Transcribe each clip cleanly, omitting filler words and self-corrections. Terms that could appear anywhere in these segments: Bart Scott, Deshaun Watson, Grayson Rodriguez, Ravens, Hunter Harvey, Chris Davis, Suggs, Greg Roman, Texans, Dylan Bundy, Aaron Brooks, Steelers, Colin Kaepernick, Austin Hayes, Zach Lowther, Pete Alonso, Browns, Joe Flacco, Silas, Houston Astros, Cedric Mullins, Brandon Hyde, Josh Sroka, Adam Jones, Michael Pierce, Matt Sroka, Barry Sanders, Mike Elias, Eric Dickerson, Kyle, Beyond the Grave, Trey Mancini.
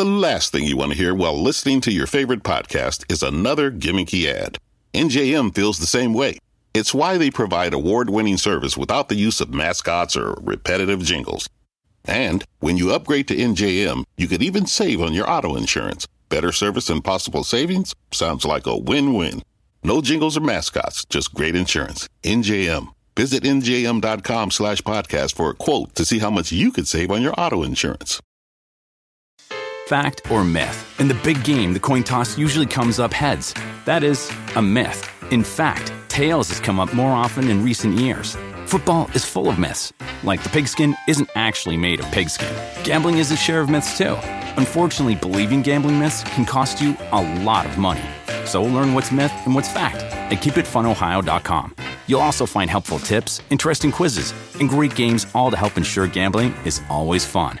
The last thing you want to hear while listening to your favorite podcast is another gimmicky ad. NJM feels the same way. It's why they provide award-winning service without the use of mascots or repetitive jingles. And when you upgrade to NJM, you could even save on your auto insurance. Better service and possible savings? Sounds like a win-win. No jingles or mascots, just great insurance. NJM. Visit njm.com/podcast for a quote to see how much you could save on your auto insurance. Fact or myth? In the big game, the coin toss usually comes up heads. That is, a myth. In fact, tails has come up more often in recent years. Football is full of myths, like the pigskin isn't actually made of pigskin. Gambling is a share of myths too. Unfortunately, believing gambling myths can cost you a lot of money. So learn what's myth and what's fact at KeepItFunOhio.com. You'll also find helpful tips, interesting quizzes, and great games, all to help ensure gambling is always fun.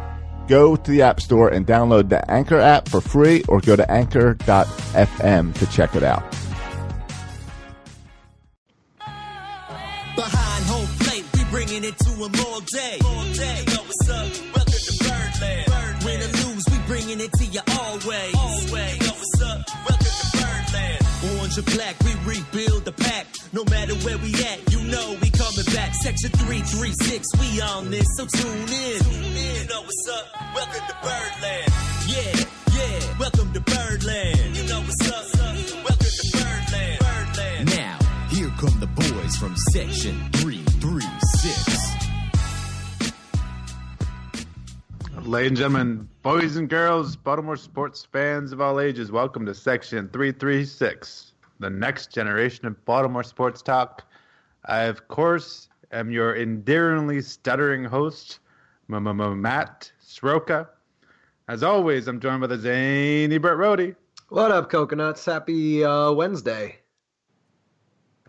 Go to the App Store and download the Anchor app for free, or go to anchor.fm to check it out. Behind home plate, we bringing it to them all day. You know what's up? Welcome to Birdland. Win or lose, we bringing it to you always. You know what's up? Welcome to Birdland. Orange or black, we rebuild the pack. No matter where we at, you know we coming back. Section 336, we on this, so tune in. You know what's up? Welcome to Birdland. Yeah, welcome to Birdland. You know what's up? Welcome to Birdland. Now, here come the boys from Section 336. Ladies and gentlemen, boys and girls, Baltimore sports fans of all ages, welcome to Section 336. The next generation of Baltimore sports talk. I, of course, am your endearingly stuttering host, Matt Sroka. As always, I'm joined by the zany Brett Rohde. What up, coconuts? Happy Wednesday.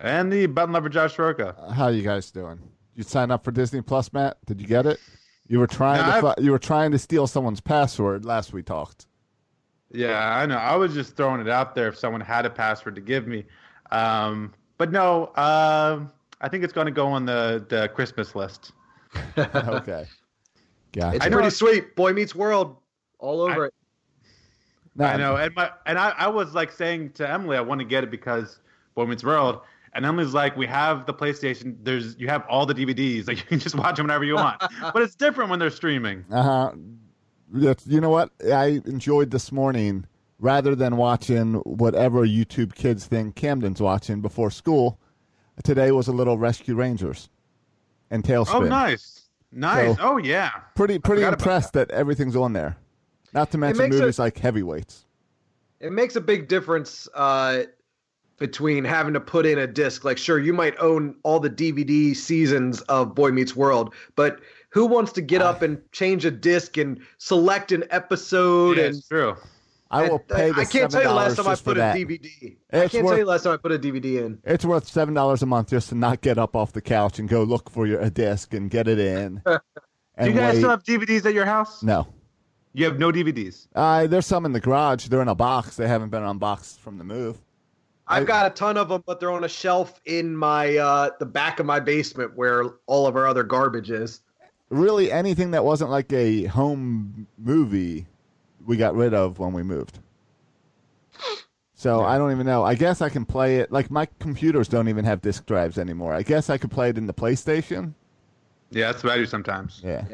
And the button lover, Josh Sroka. How you guys doing? You sign up for Disney Plus, Matt? Did you get it? You were trying to steal someone's password last we talked. Yeah, I know. I was just throwing it out there if someone had a password to give me. But I think it's going to go on the Christmas list. Okay. Gotcha. It's pretty sweet. Boy Meets World all over it. No, I know. And I was like saying to Emily, I want to get it because Boy Meets World. And Emily's like, we have the PlayStation. You have all the DVDs. Like, you can just watch them whenever you want. But it's different when they're streaming. Uh-huh. You know what? I enjoyed this morning, rather than watching whatever YouTube Kids thing Camden's watching before school, today was a little Rescue Rangers and Tailspin. Oh, nice. So, oh, yeah. Pretty impressed that everything's on there. Not to mention movies like Heavyweights. It makes a big difference between having to put in a disc. Like, sure, you might own all the DVD seasons of Boy Meets World, but who wants to get up and change a disc and select an episode? Yeah, it's true. I will pay the $7 just for that. I can't tell you last time I put a DVD. in. It's worth $7 a month just to not get up off the couch and go look for a disc and get it in. Do you guys still have DVDs at your house? No. You have no DVDs? There's some in the garage. They're in a box. They haven't been unboxed from the move. I've got a ton of them, but they're on a shelf in my the back of my basement where all of our other garbage is. Really, anything that wasn't like a home movie, we got rid of when we moved. So yeah. I don't even know. I guess I can play it. Like, my computers don't even have disk drives anymore. I guess I could play it in the PlayStation. Yeah, that's what I do sometimes. Yeah.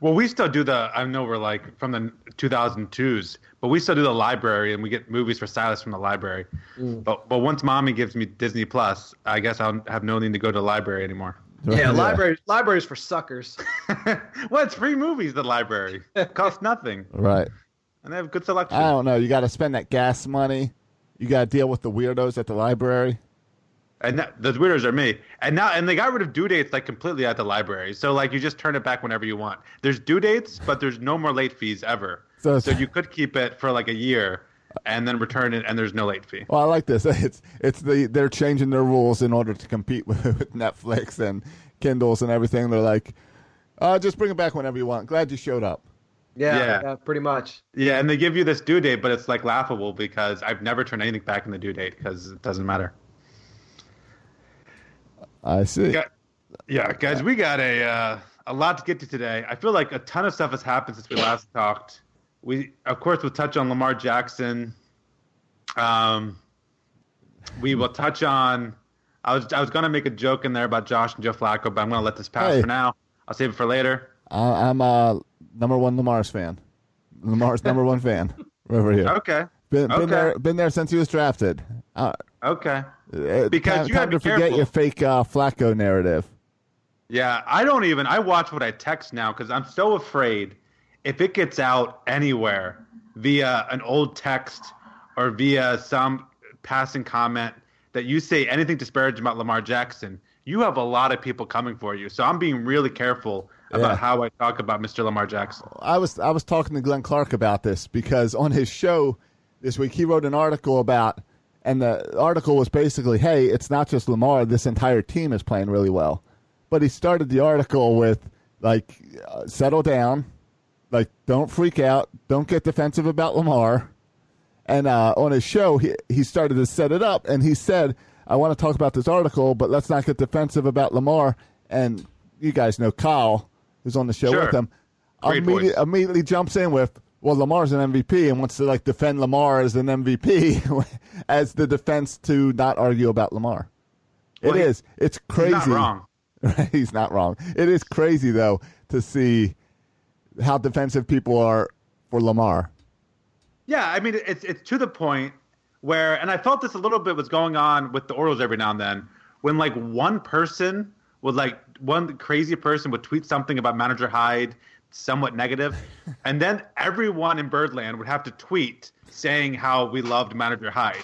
Well, we still do I know we're like from the 2002s, but we still do the library, and we get movies for Silas from the library. Mm. But once Mommy gives me Disney Plus, I guess I'll have no need to go to the library anymore. Yeah, libraries for suckers. Well, it's free movies, the library. It costs nothing. Right. And they have good selection. I don't know. You got to spend that gas money. You got to deal with the weirdos at the library. And that, the Twitters are me. And they got rid of due dates like completely at the library. So like you just turn it back whenever you want. There's due dates, but there's no more late fees ever. So you could keep it for like a year and then return it, and there's no late fee. Well, I like this. They're changing their rules in order to compete with Netflix and Kindles and everything. They're like, just bring it back whenever you want. Glad you showed up. Yeah, pretty much. Yeah, and they give you this due date, but it's like laughable because I've never turned anything back in the due date because it doesn't matter. I see. Guys, we got a lot to get to today. I feel like a ton of stuff has happened since we last talked. We, of course, will touch on Lamar Jackson. We will touch on – I was going to make a joke in there about Josh and Joe Flacco, but I'm going to let this pass for now. I'll save it for later. I'm a number one Lamar's fan. Lamar's number one fan over here. Okay. Been there since he was drafted. Okay. Because you got to forget your fake Flacco narrative. Yeah, I watch what I text now because I'm so afraid if it gets out anywhere via an old text or via some passing comment that you say anything disparaging about Lamar Jackson, you have a lot of people coming for you. So I'm being really careful about how I talk about Mr. Lamar Jackson. I was talking to Glenn Clark about this because on his show this week he wrote an article about. And the article was basically, hey, it's not just Lamar. This entire team is playing really well. But he started the article with, like, settle down. Like, don't freak out. Don't get defensive about Lamar. And on his show, he started to set it up. And he said, I want to talk about this article, but let's not get defensive about Lamar. And you guys know Kyle, who's on the show with him, immediately jumps in with, well, Lamar's an MVP and wants to, like, defend Lamar as an MVP as the defense to not argue about Lamar. It is. It's crazy. He's not wrong. Right? He's not wrong. It is crazy, though, to see how defensive people are for Lamar. Yeah, I mean, it's to the point where – and I felt this a little bit was going on with the Orioles every now and then when, like, one crazy person would tweet something about Manager Hyde – somewhat negative, and then everyone in Birdland would have to tweet saying how we loved Manager Hyde.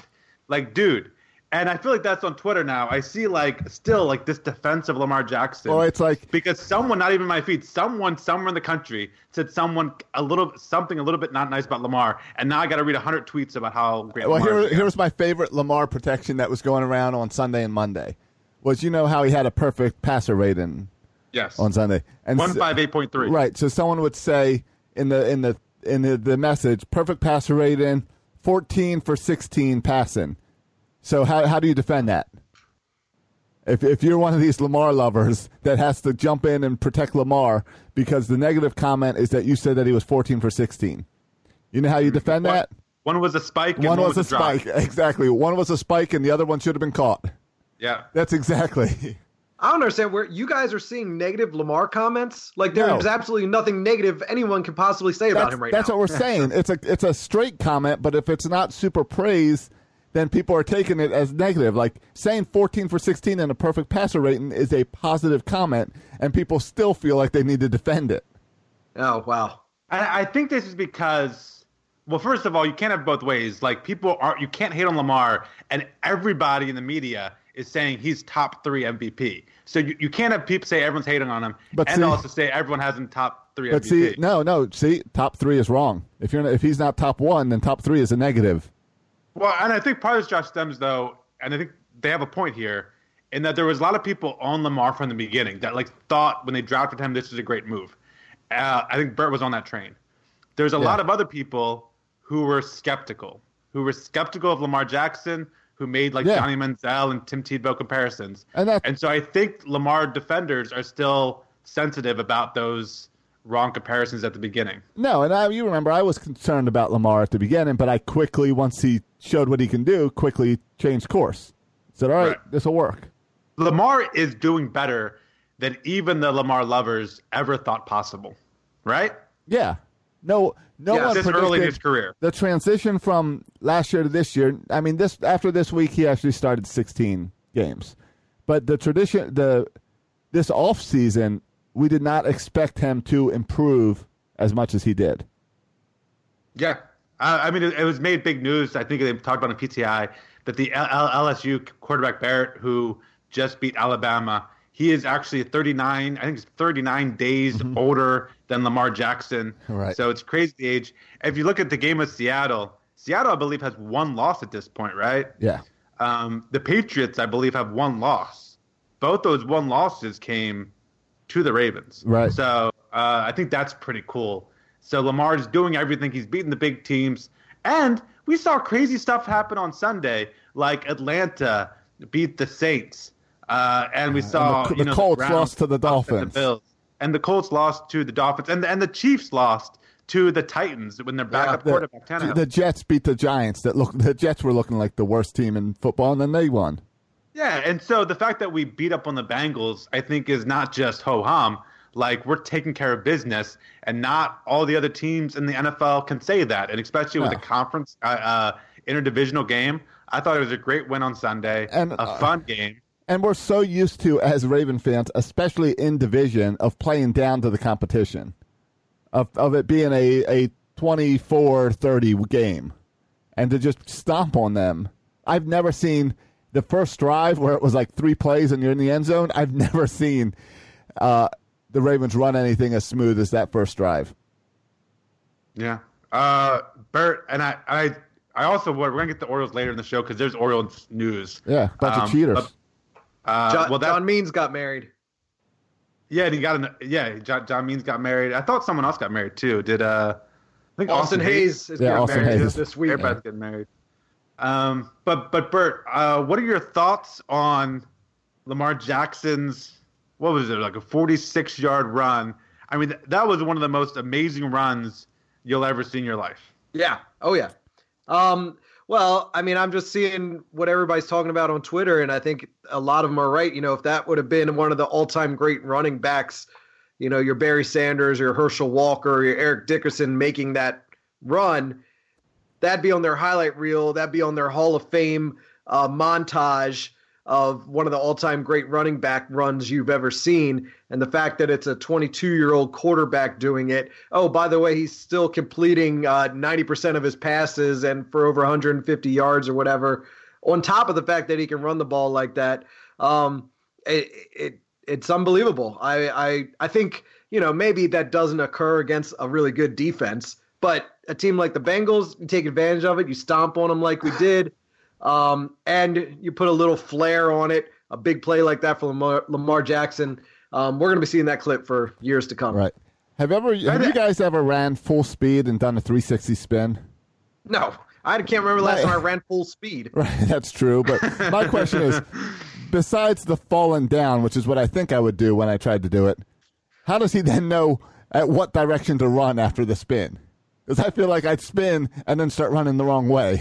Like, dude, and I feel like that's on Twitter now. I see, like, still, like, this defense of Lamar Jackson. Oh, it's like... Because someone, not even my feed, someone somewhere in the country said something a little bit not nice about Lamar, and now I got to read 100 tweets about how great Lamar is. Well, here's my favorite Lamar protection that was going around on Sunday and Monday. Was, you know how he had a perfect passer rating... Yes. On Sunday. 158.3. Right. So someone would say in the message, perfect passer rating, 14 for 16 passing. So how do you defend that? If you're one of these Lamar lovers that has to jump in and protect Lamar because the negative comment is that you said that he was 14 for 16. You know how you defend that? One was a spike and one was a spike. Drive. Exactly. One was a spike and the other one should have been caught. Yeah. That's exactly. I don't understand where you guys are seeing negative Lamar comments. Like there's absolutely nothing negative anyone can possibly say about him right now. That's what we're saying. It's a straight comment, but if it's not super praise, then people are taking it as negative. Like saying 14 for 16 and a perfect passer rating is a positive comment, and people still feel like they need to defend it. Oh, wow. I think this is because, well, first of all, you can't have both ways. Like you can't hate on Lamar, and everybody in the media is saying he's top 3 MVP. So you can't have people say everyone's hating on him also say everyone has him top 3 MVP. But see, top 3 is wrong. If he's not top 1, then top 3 is a negative. Well, and I think part of this, Josh, stems, though, and I think they have a point here, in that there was a lot of people on Lamar from the beginning that like thought when they drafted him this is a great move. I think Bert was on that train. There's a lot of other people who were skeptical of Lamar Jackson, who made like Johnny Manziel and Tim Tebow comparisons. And so I think Lamar defenders are still sensitive about those wrong comparisons at the beginning. No, and you remember I was concerned about Lamar at the beginning, but I quickly, once he showed what he can do, quickly changed course. Said, all right. This will work. Lamar is doing better than even the Lamar lovers ever thought possible, right? Yeah. No one predicted early in his career. The transition from last year to this year. I mean, after this week, he actually started 16 games, but this off season, we did not expect him to improve as much as he did. Yeah, I mean, it was made big news. I think they talked about it in PTI that the LSU quarterback Barrett, who just beat Alabama, he is actually 39, I think it's 39 days older than Lamar Jackson. Right. So it's crazy the age. If you look at the game with Seattle, Seattle, I believe, has one loss at this point, right? Yeah. The Patriots, I believe, have one loss. Both those one losses came to the Ravens. Right. So I think that's pretty cool. So Lamar's doing everything. He's beating the big teams. And we saw crazy stuff happen on Sunday, like Atlanta beat the Saints. And we saw and the, the Colts lost to the Dolphins, and the Bills, and the Colts lost to the Dolphins, and the Chiefs lost to the Titans when their backup quarterback Tannehill. The Jets beat the Giants. The Jets were looking like the worst team in football, and then they won. Yeah, and so the fact that we beat up on the Bengals, I think, is not just ho hum. Like, we're taking care of business, and not all the other teams in the NFL can say that, and especially with a conference interdivisional game. I thought it was a great win on Sunday, and a fun game. And we're so used to, as Raven fans, especially in division, of playing down to the competition, of it being a 24-30 game, and to just stomp on them. I've never seen the first drive where it was like three plays and you're in the end zone. I've never seen the Ravens run anything as smooth as that first drive. Yeah. Bert, and I also, we're going to get the Orioles later in the show because there's Orioles news. Yeah, bunch of cheaters. John Means got married. Yeah, and he got John Means got married. I thought someone else got married too. Did I think Austin Hayes is getting married this week? Everybody's getting married. But Bert, what are your thoughts on Lamar Jackson's, what was it, like a 46-yard run? I mean, that was one of the most amazing runs you'll ever see in your life. Yeah. Oh yeah. Well, I mean, I'm just seeing what everybody's talking about on Twitter, and I think a lot of them are right. You know, if that would have been one of the all-time great running backs, you know, your Barry Sanders, your Herschel Walker, your Eric Dickerson making that run, that'd be on their highlight reel, that'd be on their Hall of Fame montage of one of the all-time great running back runs you've ever seen. And the fact that it's a 22-year-old quarterback doing it. Oh, by the way, he's still completing 90% of his passes and for over 150 yards or whatever, on top of the fact that he can run the ball like that. It's unbelievable. I think, you know, maybe that doesn't occur against a really good defense, but a team like the Bengals, you take advantage of it. You stomp on them like we did. And you put a little flair on it, a big play like that for Lamar Jackson. We're going to be seeing that clip for years to come. Right. Have you guys ever ran full speed and done a 360 spin? No, I can't remember the last time I ran full speed. Right, that's true. But my question is, besides the falling down, which is what I think I would do when I tried to do it, how does he then know at what direction to run after the spin? Because I feel like I'd spin and then start running the wrong way.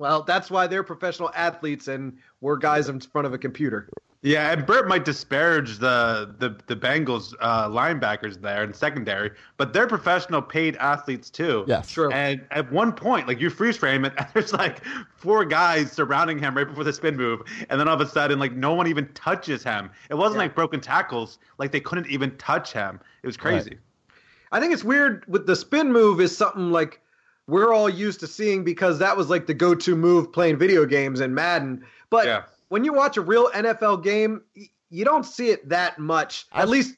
Well, that's why they're professional athletes and we're guys in front of a computer. Yeah, and Bert might disparage the Bengals linebackers there in secondary, but they're professional paid athletes too. Yeah, sure. And at one point, like, you freeze frame it, and there's like four guys surrounding him right before the spin move, and then all of a sudden, like, no one even touches him. It wasn't like broken tackles. Like, they couldn't even touch him. It was crazy. Right. I think it's weird with the spin move is something like we're all used to seeing because that was like the go-to move playing video games and Madden. But when you watch a real NFL game, you don't see it that much. At least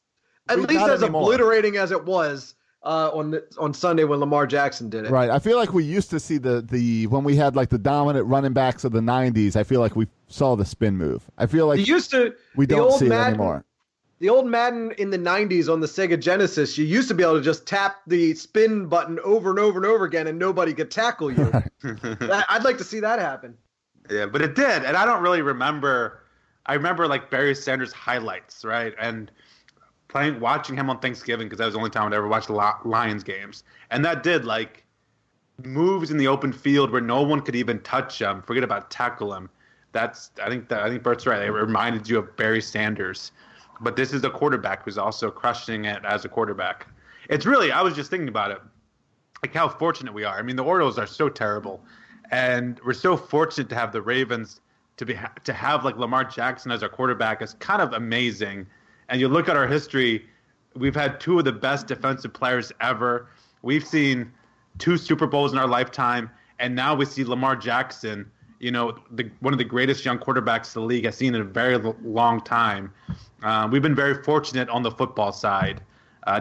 as anymore. Obliterating as it was on Sunday when Lamar Jackson did it. Right. I feel like we used to see the when we had like the dominant running backs of the 90s. I feel like we saw the spin move. I feel like we don't see it anymore. The old Madden in the 90s on the Sega Genesis, you used to be able to just tap the spin button over and over and over again and nobody could tackle you. I'd like to see that happen. Yeah, but it did. And I don't really remember. I remember like Barry Sanders highlights, right? And watching him on Thanksgiving because that was the only time I'd ever watched Lions games. And that did like moves in the open field where no one could even touch him, forget about tackle him. I think Bert's right. It reminded you of Barry Sanders. But this is a quarterback who's also crushing it as a quarterback. It's really, I was just thinking about it, like how fortunate we are. I mean, the Orioles are so terrible, and we're so fortunate to have the Ravens to have like Lamar Jackson as our quarterback is kind of amazing. And you look at our history, we've had two of the best defensive players ever. We've seen two Super Bowls in our lifetime, and now we see Lamar Jackson you know, one of the greatest young quarterbacks the league has seen in a very long time. We've been very fortunate on the football side.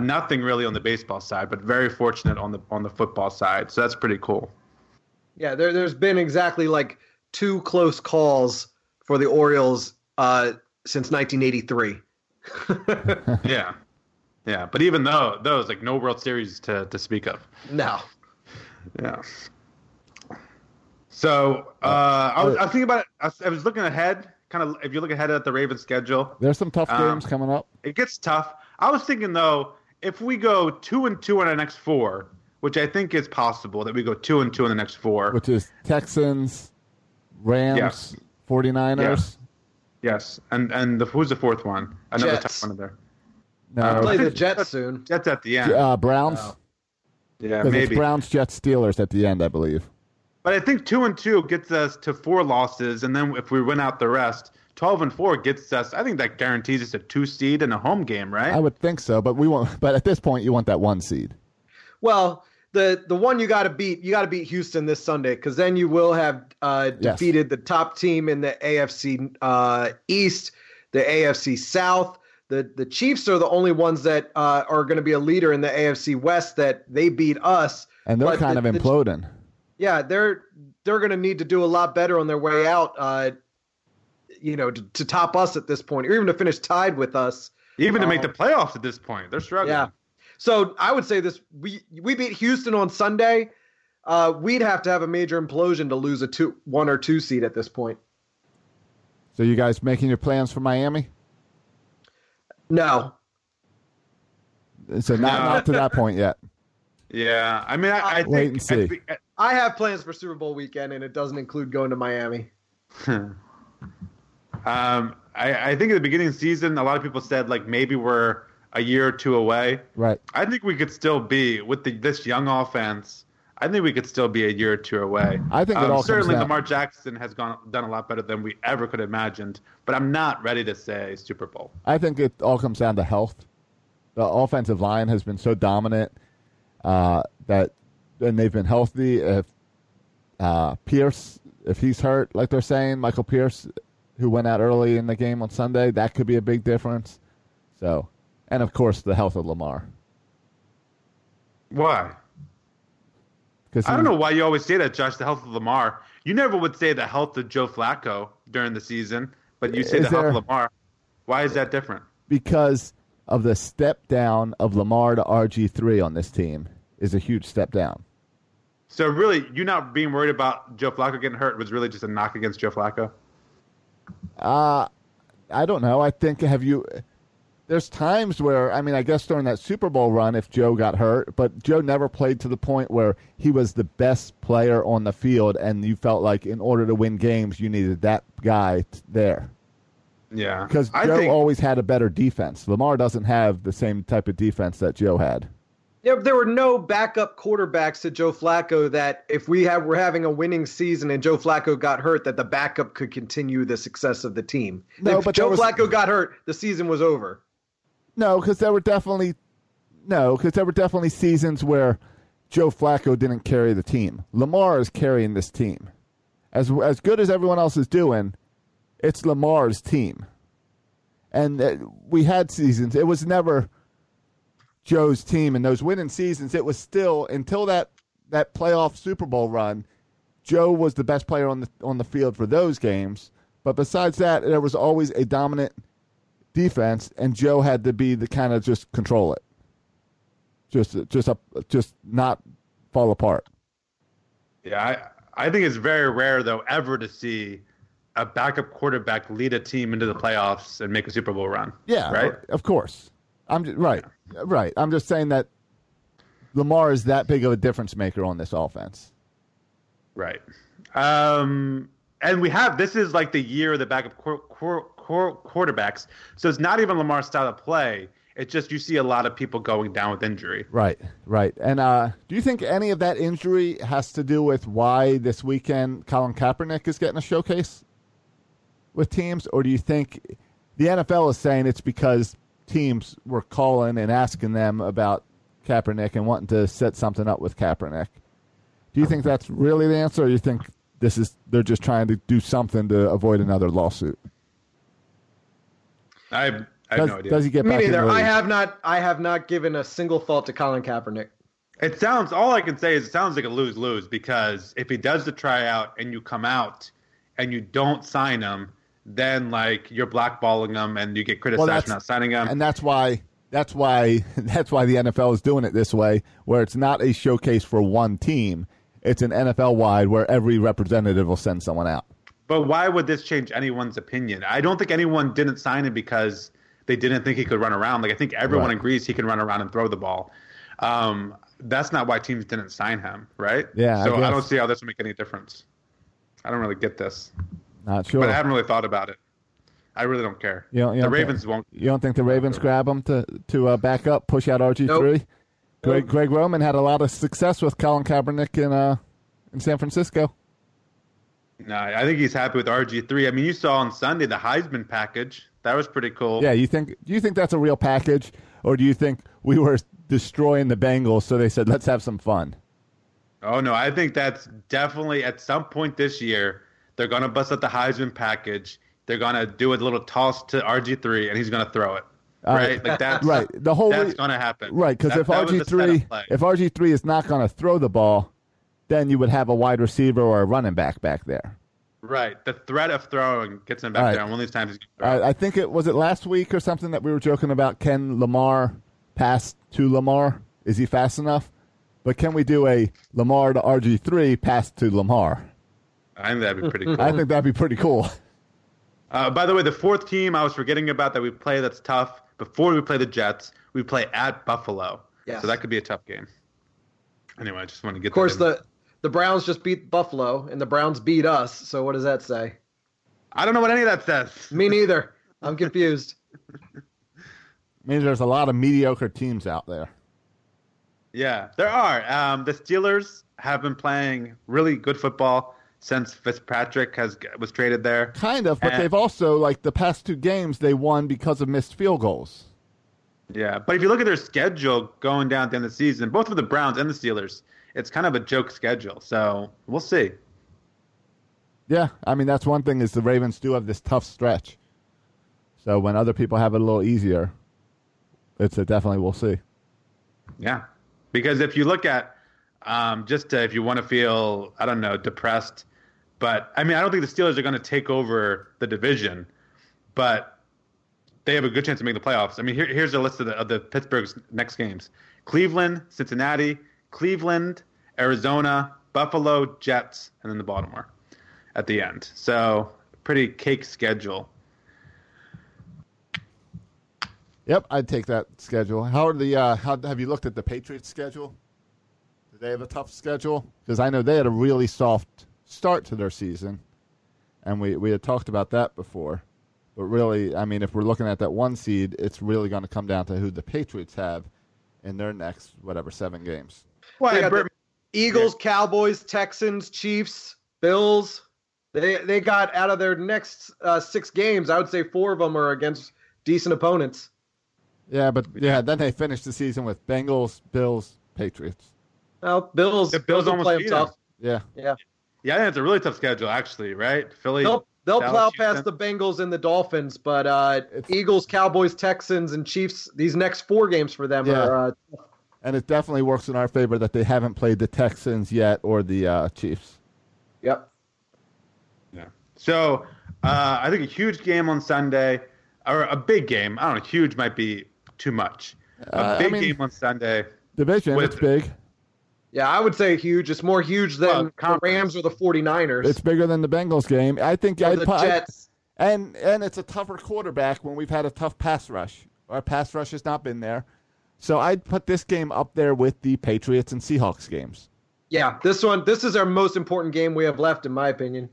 Nothing really on the baseball side, but very fortunate on the football side. So that's pretty cool. Yeah, there's been exactly like two close calls for the Orioles since 1983. Yeah. Yeah, but even though those, like, no World Series to speak of. No. Yeah. So I was thinking about it. I was looking ahead, kind of, if you look ahead at the Ravens' schedule. There's some tough games coming up. It gets tough. I was thinking, though, if we go 2-2 on our next four, which I think is possible that we go 2-2 in the next four. Which is Texans, Rams, yes. 49ers. Yeah. Yes. And who's the fourth one? Another Jets. Tough one in there. No. We play the Jets soon. Jets at the end. Browns? Oh. Yeah, maybe. It's Browns, Jets, Steelers at the end, I believe. But I think 2-2 gets us to 4 losses, and then if we win out the rest, 12-4 gets us. I think that guarantees us a 2 seed and a home game, right? I would think so, but we won't. But at this point, you want that 1 seed. Well, the one you got to beat Houston this Sunday, because then you will have defeated the top team in the AFC East, the AFC South. The Chiefs are the only ones that are going to be a leader in the AFC West, that they beat us, and they're kind of imploding. Yeah, they're going to need to do a lot better on their way out, to top us at this point, or even to finish tied with us, even to make the playoffs at this point. They're struggling. Yeah. So I would say this: we beat Houston on Sunday. We'd have to have a major implosion to lose a 1 or 2 seed at this point. So you guys making your plans for Miami? No. So not to that point yet. Yeah, I mean, I think. Wait and see. I have plans for Super Bowl weekend, and it doesn't include going to Miami. I think at the beginning of the season, a lot of people said, like, maybe we're a year or two away. Right. I think we could still be, with this young offense, I think we could still be a year or two away. I think it all certainly comes down. Lamar Jackson has done a lot better than we ever could have imagined, but I'm not ready to say Super Bowl. I think it all comes down to health. The offensive line has been so dominant that – and they've been healthy. If Pierce, if he's hurt, like they're saying, Michael Pierce, who went out early in the game on Sunday, that could be a big difference. So, and of course, the health of Lamar. Why? I don't know why you always say that, Josh. The health of Lamar. You never would say the health of Joe Flacco during the season, but you say the health of Lamar. Why is that different? Because of the step down of Lamar to RG3 on this team is a huge step down. So really, you not being worried about Joe Flacco getting hurt was really just a knock against Joe Flacco? I don't know. I think there's times where, I mean, I guess during that Super Bowl run, if Joe got hurt, but Joe never played to the point where he was the best player on the field, and you felt like in order to win games, you needed that guy there. Yeah. Because Joe always had a better defense. Lamar doesn't have the same type of defense that Joe had. There were no backup quarterbacks to Joe Flacco that if we're having a winning season and Joe Flacco got hurt, that the backup could continue the success of the team. No, if Joe Flacco got hurt, the season was over. No, because there were definitely seasons where Joe Flacco didn't carry the team. Lamar is carrying this team. As good as everyone else is doing, it's Lamar's team. And we had seasons. It was never Joe's team in those winning seasons. It was still, until that playoff Super Bowl run, Joe was the best player on the field for those games. But besides that, there was always a dominant defense, and Joe had to be the kind of just control it, just not fall apart. Yeah, I think it's very rare though ever to see a backup quarterback lead a team into the playoffs and make a Super Bowl run. Yeah, right. Of course. Right. I'm just saying that Lamar is that big of a difference maker on this offense. Right. And this is like the year of the backup quarterbacks. So it's not even Lamar's style of play. It's just you see a lot of people going down with injury. Right. And do you think any of that injury has to do with why this weekend Colin Kaepernick is getting a showcase with teams? Or do you think the NFL is saying it's because teams were calling and asking them about Kaepernick and wanting to set something up with Kaepernick? Do you think that's really the answer, or do you think this is they're just trying to do something to avoid another lawsuit. I have no idea. Does he get back? Me neither. I have not given a single thought to Colin Kaepernick. All I can say is it sounds like a lose-lose, because if he does the tryout and you come out and you don't sign him, then like you're blackballing him and you get criticized for not signing him. And that's why the NFL is doing it this way, where it's not a showcase for one team. It's an NFL-wide where every representative will send someone out. But why would this change anyone's opinion? I don't think anyone didn't sign him because they didn't think he could run around. Like I think everyone agrees he can run around and throw the ball. That's not why teams didn't sign him, right? Yeah. So I don't see how this would make any difference. I don't really get this. Not sure. But I haven't really thought about it. I really don't care. You don't think the Ravens won't. You don't think the Ravens grab him to back up, push out RG3? Nope. Greg Roman had a lot of success with Colin Kaepernick in San Francisco. No, I think he's happy with RG3. I mean, you saw on Sunday the Heisman package. That was pretty cool. Yeah, do you think that's a real package, or do you think we were destroying the Bengals so they said, let's have some fun? Oh, no, I think that's definitely at some point this year they're going to bust out the Heisman package. They're going to do a little toss to RG3, and he's going to throw it. Right? Like that's right. That's going to happen. Right, because if RG3 is not going to throw the ball, then you would have a wide receiver or a running back there. Right. The threat of throwing gets him back there. And one of these times he's going to throw. I think it was last week or something that we were joking about. Can Lamar pass to Lamar? Is he fast enough? But can we do a Lamar to RG3 pass to Lamar? I think that'd be pretty cool. By the way, the fourth team I was forgetting about that we play that's tough, before we play the Jets, we play at Buffalo. Yes. So that could be a tough game. Anyway, I just want to get that. Of course, the Browns just beat Buffalo, and the Browns beat us. So what does that say? I don't know what any of that says. Me neither. I'm confused. Means there's a lot of mediocre teams out there. Yeah, there are. The Steelers have been playing really good football since Fitzpatrick was traded there. Kind of, but they've also, like the past two games, they won because of missed field goals. Yeah, but if you look at their schedule going down at the end of the season, both of the Browns and the Steelers, it's kind of a joke schedule. So we'll see. Yeah, I mean, that's one thing is the Ravens do have this tough stretch. So when other people have it a little easier, we'll see. Yeah, because if you look at if you want to feel, I don't know, depressed. But, I mean, I don't think the Steelers are going to take over the division, but they have a good chance to make the playoffs. I mean, here's a list of the Pittsburgh's next games. Cleveland, Cincinnati, Cleveland, Arizona, Buffalo, Jets, and then the Baltimore at the end. So, pretty cake schedule. Yep, I'd take that schedule. Have you looked at the Patriots' schedule? They have a tough schedule because I know they had a really soft start to their season, and we had talked about that before. But really, I mean, if we're looking at that one seed, it's really going to come down to who the Patriots have in their next, whatever, 7 games. Well, they got Eagles, Cowboys, Texans, Chiefs, Bills. They got out of their next 6 games, I would say 4 of them are against decent opponents. Yeah, but then they finished the season with Bengals, Bills, Patriots. Well, the Bills almost play them tough. Yeah. I think it's a really tough schedule, actually. Right, Philly. They'll plow past the Bengals and the Dolphins, but Eagles, Cowboys, Texans, and Chiefs. These next 4 games for them are tough. And it definitely works in our favor that they haven't played the Texans yet or the Chiefs. Yep. Yeah. So I think a huge game on Sunday, or a big game. I don't know. Huge might be too much. A big game on Sunday. Division. It's big. Yeah, I would say huge. It's more huge than the Rams or the 49ers. It's bigger than the Bengals game. I think the Jets. And it's a tougher quarterback when we've had a tough pass rush. Our pass rush has not been there. So I'd put this game up there with the Patriots and Seahawks games. Yeah, this is our most important game we have left, in my opinion.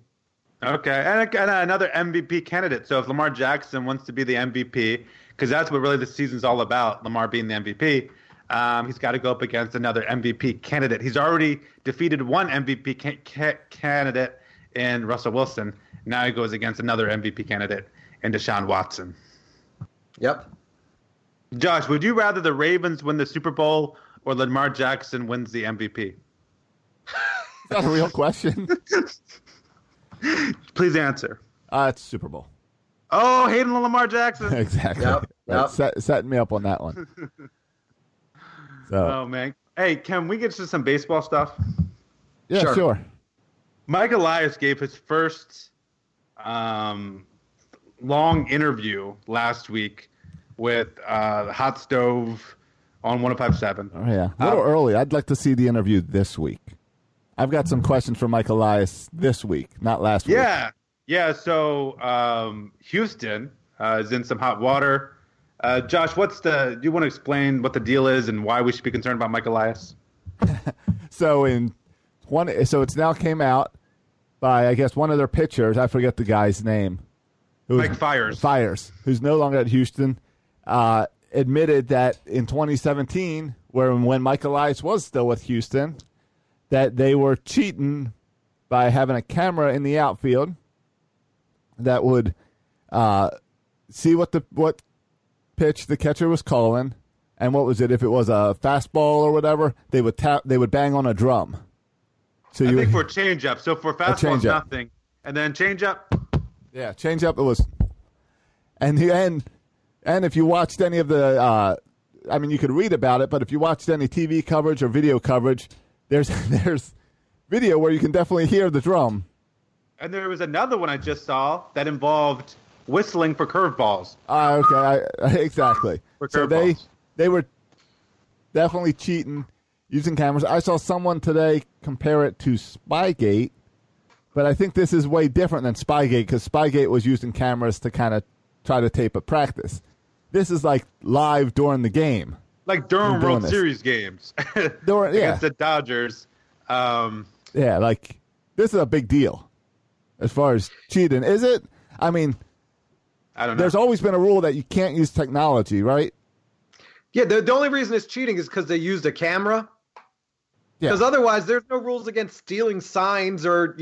Okay, and another MVP candidate. So if Lamar Jackson wants to be the MVP, because that's what really the season's all about, Lamar being the MVP, he's got to go up against another MVP candidate. He's already defeated one MVP candidate in Russell Wilson. Now he goes against another MVP candidate in Deshaun Watson. Yep. Josh, would you rather the Ravens win the Super Bowl or Lamar Jackson wins the MVP? That's a real question. Please answer. It's Super Bowl. Oh, hating on Lamar Jackson. Exactly. Yep. Setting me up on that one. So. Oh, man. Hey, can we get to some baseball stuff? Yeah, sure. Mike Elias gave his first long interview last week with Hot Stove on 105.7. Oh, yeah. A little early. I'd like to see the interview this week. I've got some questions for Mike Elias this week, not last week. Yeah, so Houston is in some hot water. Josh, do you want to explain what the deal is and why we should be concerned about Mike Elias? So it's now came out by, I guess, one of their pitchers. I forget the guy's name. Mike Fiers. Fiers, who's no longer at Houston, admitted that in 2017, when Mike Elias was still with Houston, that they were cheating by having a camera in the outfield that would see what pitch the catcher was calling, and what was it, if it was a fastball or whatever, they would bang on a drum. So I think for a changeup. So for fastball, nothing, and then changeup. Yeah, changeup. It was, and if you watched any of the, you could read about it, but if you watched any TV coverage or video coverage, there's video where you can definitely hear the drum. And there was another one I just saw that involved whistling for curveballs. Okay, exactly. So they were definitely cheating using cameras. I saw someone today compare it to Spygate, but I think this is way different than Spygate because Spygate was using cameras to kind of try to tape a practice. This is like live during the game. Like during World Series games against the Dodgers. This is a big deal. As far as cheating, is it? I mean, I don't know. There's always been a rule that you can't use technology, right? Yeah, the only reason it's cheating is because they used a camera. Because otherwise, there's no rules against stealing signs or,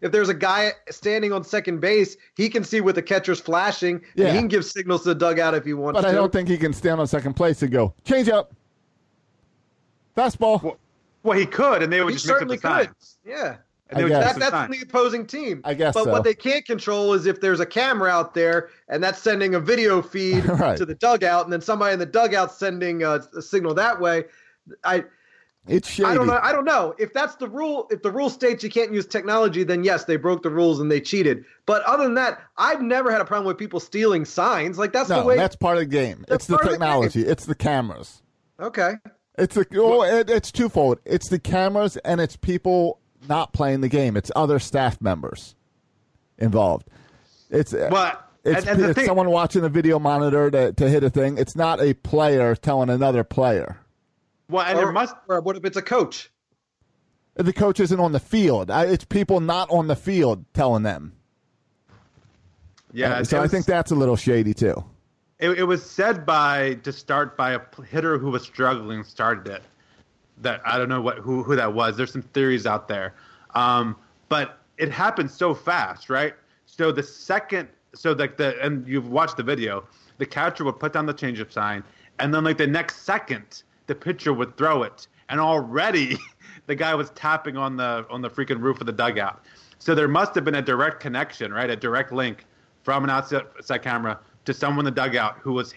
if there's a guy standing on second base, he can see with the catcher's flashing, and he can give signals to the dugout if he wants to. But I don't think he can stand on second place and go, change up, fastball. Well, he could, and they would just mix up the signs. Yeah. That's on the opposing team. I guess but so. What they can't control is if there's a camera out there, and that's sending a video feed right. to the dugout, and then somebody in the dugout sending a signal that way. It's shady. I don't know. If that's the rule, if the rule states you can't use technology, then yes, they broke the rules and they cheated. But other than that, I've never had a problem with people stealing signs. Like that's the way. No, that's part of the game. It's the technology. It's the cameras. Okay. It's twofold. It's the cameras and it's people not playing the game. It's other staff members involved. It's someone watching a video monitor to hit a thing. It's not a player telling another player. Well, and what if it's a coach? The coach isn't on the field. It's people not on the field telling them. Yeah. I think that's a little shady too. It was said by a hitter who was struggling started it. That I don't know who that was. There's some theories out there, but it happened so fast, right? So and you've watched the video, the catcher would put down the changeup sign, and then like the next second, the pitcher would throw it, and already the guy was tapping on the freaking roof of the dugout. So there must have been a direct connection, right? A direct link from an outside camera to someone in the dugout who was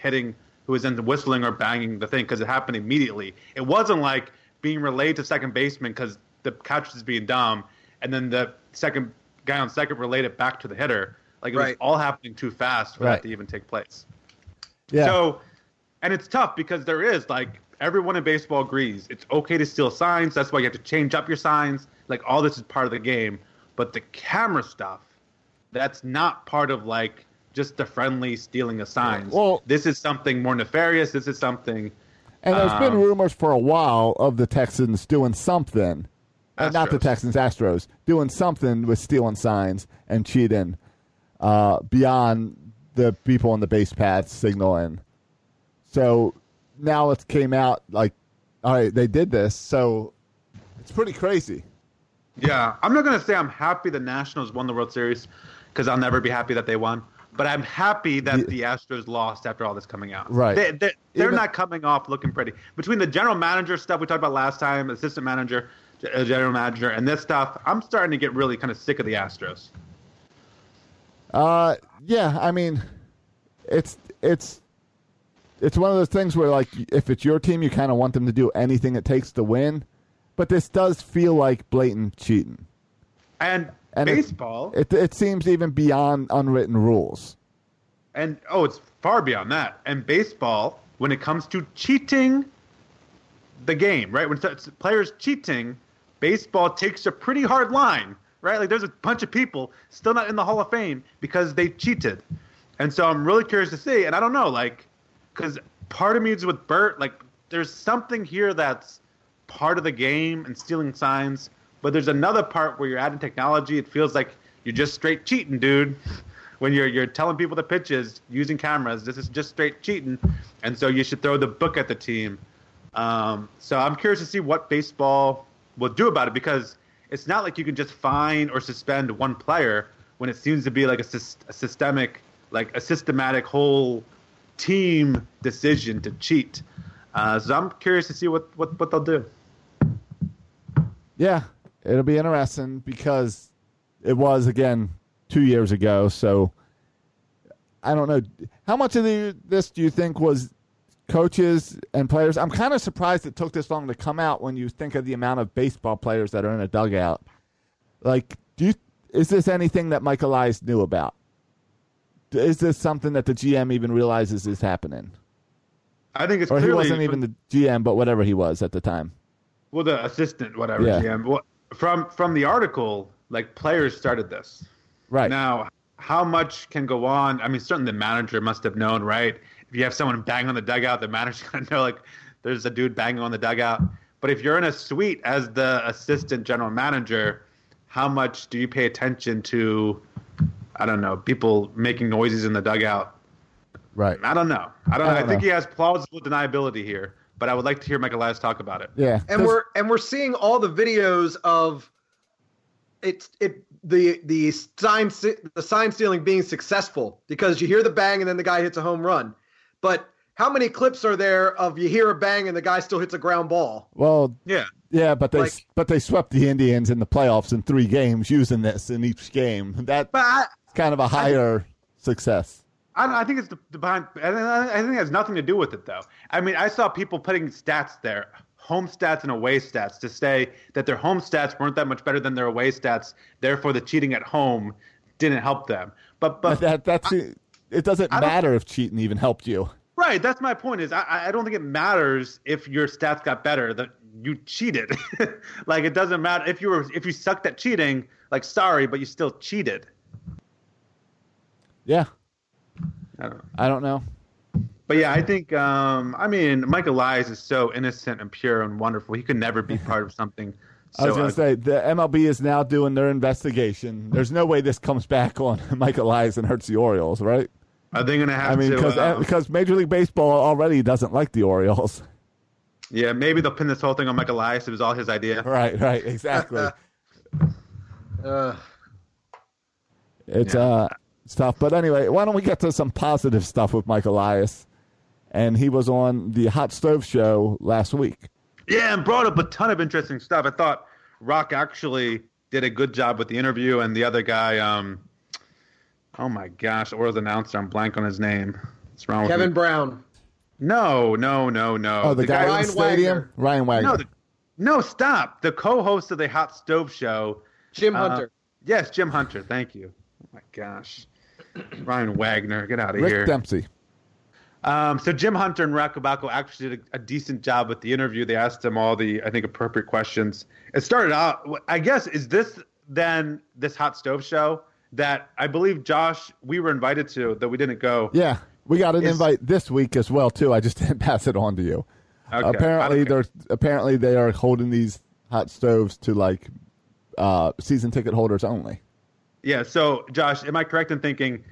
whistling or banging the thing because it happened immediately. It wasn't like being relayed to second baseman because the catcher is being dumb, and then the second guy on second relayed it back to the hitter. Like it was all happening too fast for that to even take place. Yeah. So, and it's tough because there is everyone in baseball agrees it's okay to steal signs. That's why you have to change up your signs. Like all this is part of the game, but the camera stuff, that's not part of just the friendly stealing of signs. Well, this is something more nefarious. This is something. And there's been rumors for a while of the Texans doing something. Not the Texans, Astros. Doing something with stealing signs and cheating beyond the people on the base paths signaling. So now it came out all right, they did this. So it's pretty crazy. Yeah. I'm not going to say I'm happy the Nationals won the World Series because I'll never be happy that they won. But I'm happy that the Astros lost after all this coming out. Right. They're not coming off looking pretty. Between the general manager stuff we talked about last time, assistant manager, general manager, and this stuff, I'm starting to get really kind of sick of the Astros. Yeah, I mean, it's one of those things where, like, if it's your team, you kind of want them to do anything it takes to win. But this does feel like blatant cheating. And baseball. It seems even beyond unwritten rules. And, oh, it's far beyond that. And baseball, when it comes to cheating the game, right, when players cheating, baseball takes a pretty hard line, right? Like, there's a bunch of people still not in the Hall of Fame because they cheated. And so I'm really curious to see. And I don't know, like, because part of me is with Bert, like, there's something here that's part of the game and stealing signs. But there's another part where you're adding technology. It feels like you're just straight cheating, dude. When you're telling people the pitches, using cameras, this is just straight cheating. And so you should throw the book at the team. So I'm curious to see what baseball will do about it, because it's not like you can just fine or suspend one player when it seems to be like a systematic whole team decision to cheat. So I'm curious to see what they'll do. Yeah, it'll be interesting because it was, again, 2 years ago. So I don't know. How much of this do you think was coaches and players? I'm kind of surprised it took this long to come out when you think of the amount of baseball players that are in a dugout. Like, is this anything that Mike Elias knew about? Is this something that the GM even realizes is happening? I think it's clearly. Or he wasn't even the GM, but whatever he was at the time. Well, the assistant, whatever, yeah. GM. Well, from the article, like, players started this. Right. Now, how much can go on? I mean, certainly the manager must have known, right? If you have someone bang on the dugout, the manager's going to know, like, there's a dude banging on the dugout. But if you're in a suite as the assistant general manager, how much do you pay attention to, I don't know, people making noises in the dugout? Right. I don't know. I think he has plausible deniability here, but I would like to hear Mike Elias talk about it. Yeah. And we're seeing all the videos of the sign stealing being successful, because you hear the bang and then the guy hits a home run. But how many clips are there of you hear a bang and the guy still hits a ground ball? Well, yeah, but they swept the Indians in the playoffs in 3 games using this in each game. That's kind of a higher success. I think it's the behind. I think it has nothing to do with it, though. I mean, I saw people putting stats there, home stats and away stats, to say that their home stats weren't that much better than their away stats. Therefore, the cheating at home didn't help them. But it doesn't matter if cheating even helped you. Right. That's my point. Is I don't think it matters if your stats got better that you cheated. Like, it doesn't matter if you sucked at cheating. Like, sorry, but you still cheated. Yeah. I don't know. But, yeah, I think, I mean, Mike Elias is so innocent and pure and wonderful. He could never be part of something. So I was going to say, the MLB is now doing their investigation. There's no way this comes back on Mike Elias and hurts the Orioles, right? Are they going to have to? I mean, because Major League Baseball already doesn't like the Orioles. Yeah, maybe they'll pin this whole thing on Mike Elias. It was all his idea. Right, exactly. Stuff. But anyway, why don't we get to some positive stuff with Mike Elias? And he was on the Hot Stove Show last week. Yeah, and brought up a ton of interesting stuff. I thought Rock actually did a good job with the interview, and the other guy, oh my gosh, Orioles announcer, I'm blank on his name. What's wrong with Kevin Brown? No. Oh, the guy Ryan in the stadium? Wagner. Ryan Wagner. No, stop. The co-host of the Hot Stove Show. Jim Hunter. Yes, Jim Hunter. Thank you. Oh my gosh. Ryan Wagner, get out of here. Rick Dempsey. So Jim Hunter and Rock Cabaco actually did a decent job with the interview. They asked him all the, I think, appropriate questions. It started out, I guess, is this then this Hot Stove Show that I believe, Josh, we were invited to, though we didn't go? Yeah, we got an invite this week as well, too. I just didn't pass it on to you. Okay. Apparently they are holding these hot stoves to, like, season ticket holders only. Yeah, so, Josh, am I correct in thinking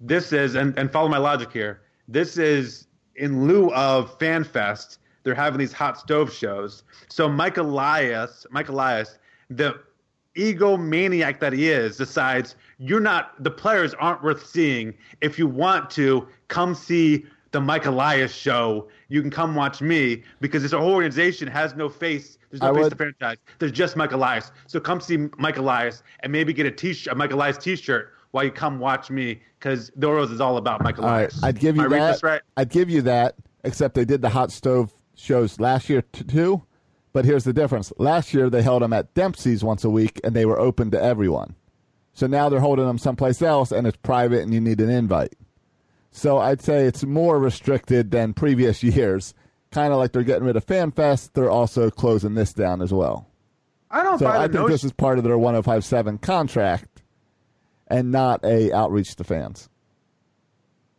this is, and follow my logic here, this is in lieu of Fan Fest, they're having these hot stove shows. So Mike Elias, the egomaniac that he is, decides the players aren't worth seeing. If you want to, come see the Mike Elias show. You can come watch me, because this whole organization has no face. There's no face to franchise. There's just Mike Elias. So come see Mike Elias and maybe get a Mike Elias T-shirt while you come watch me, because the Orioles is all about Mike Elias. Right. I'd give you that. Right? I'd give you that, except they did the hot stove shows last year too. But here's the difference. Last year they held them at Dempsey's once a week, and they were open to everyone. So now they're holding them someplace else, and it's private, and you need an invite. So I'd say it's more restricted than previous years. Kind of like they're getting rid of FanFest, they're also closing this down as well. I think this is part of their 1057 contract and not a outreach to fans.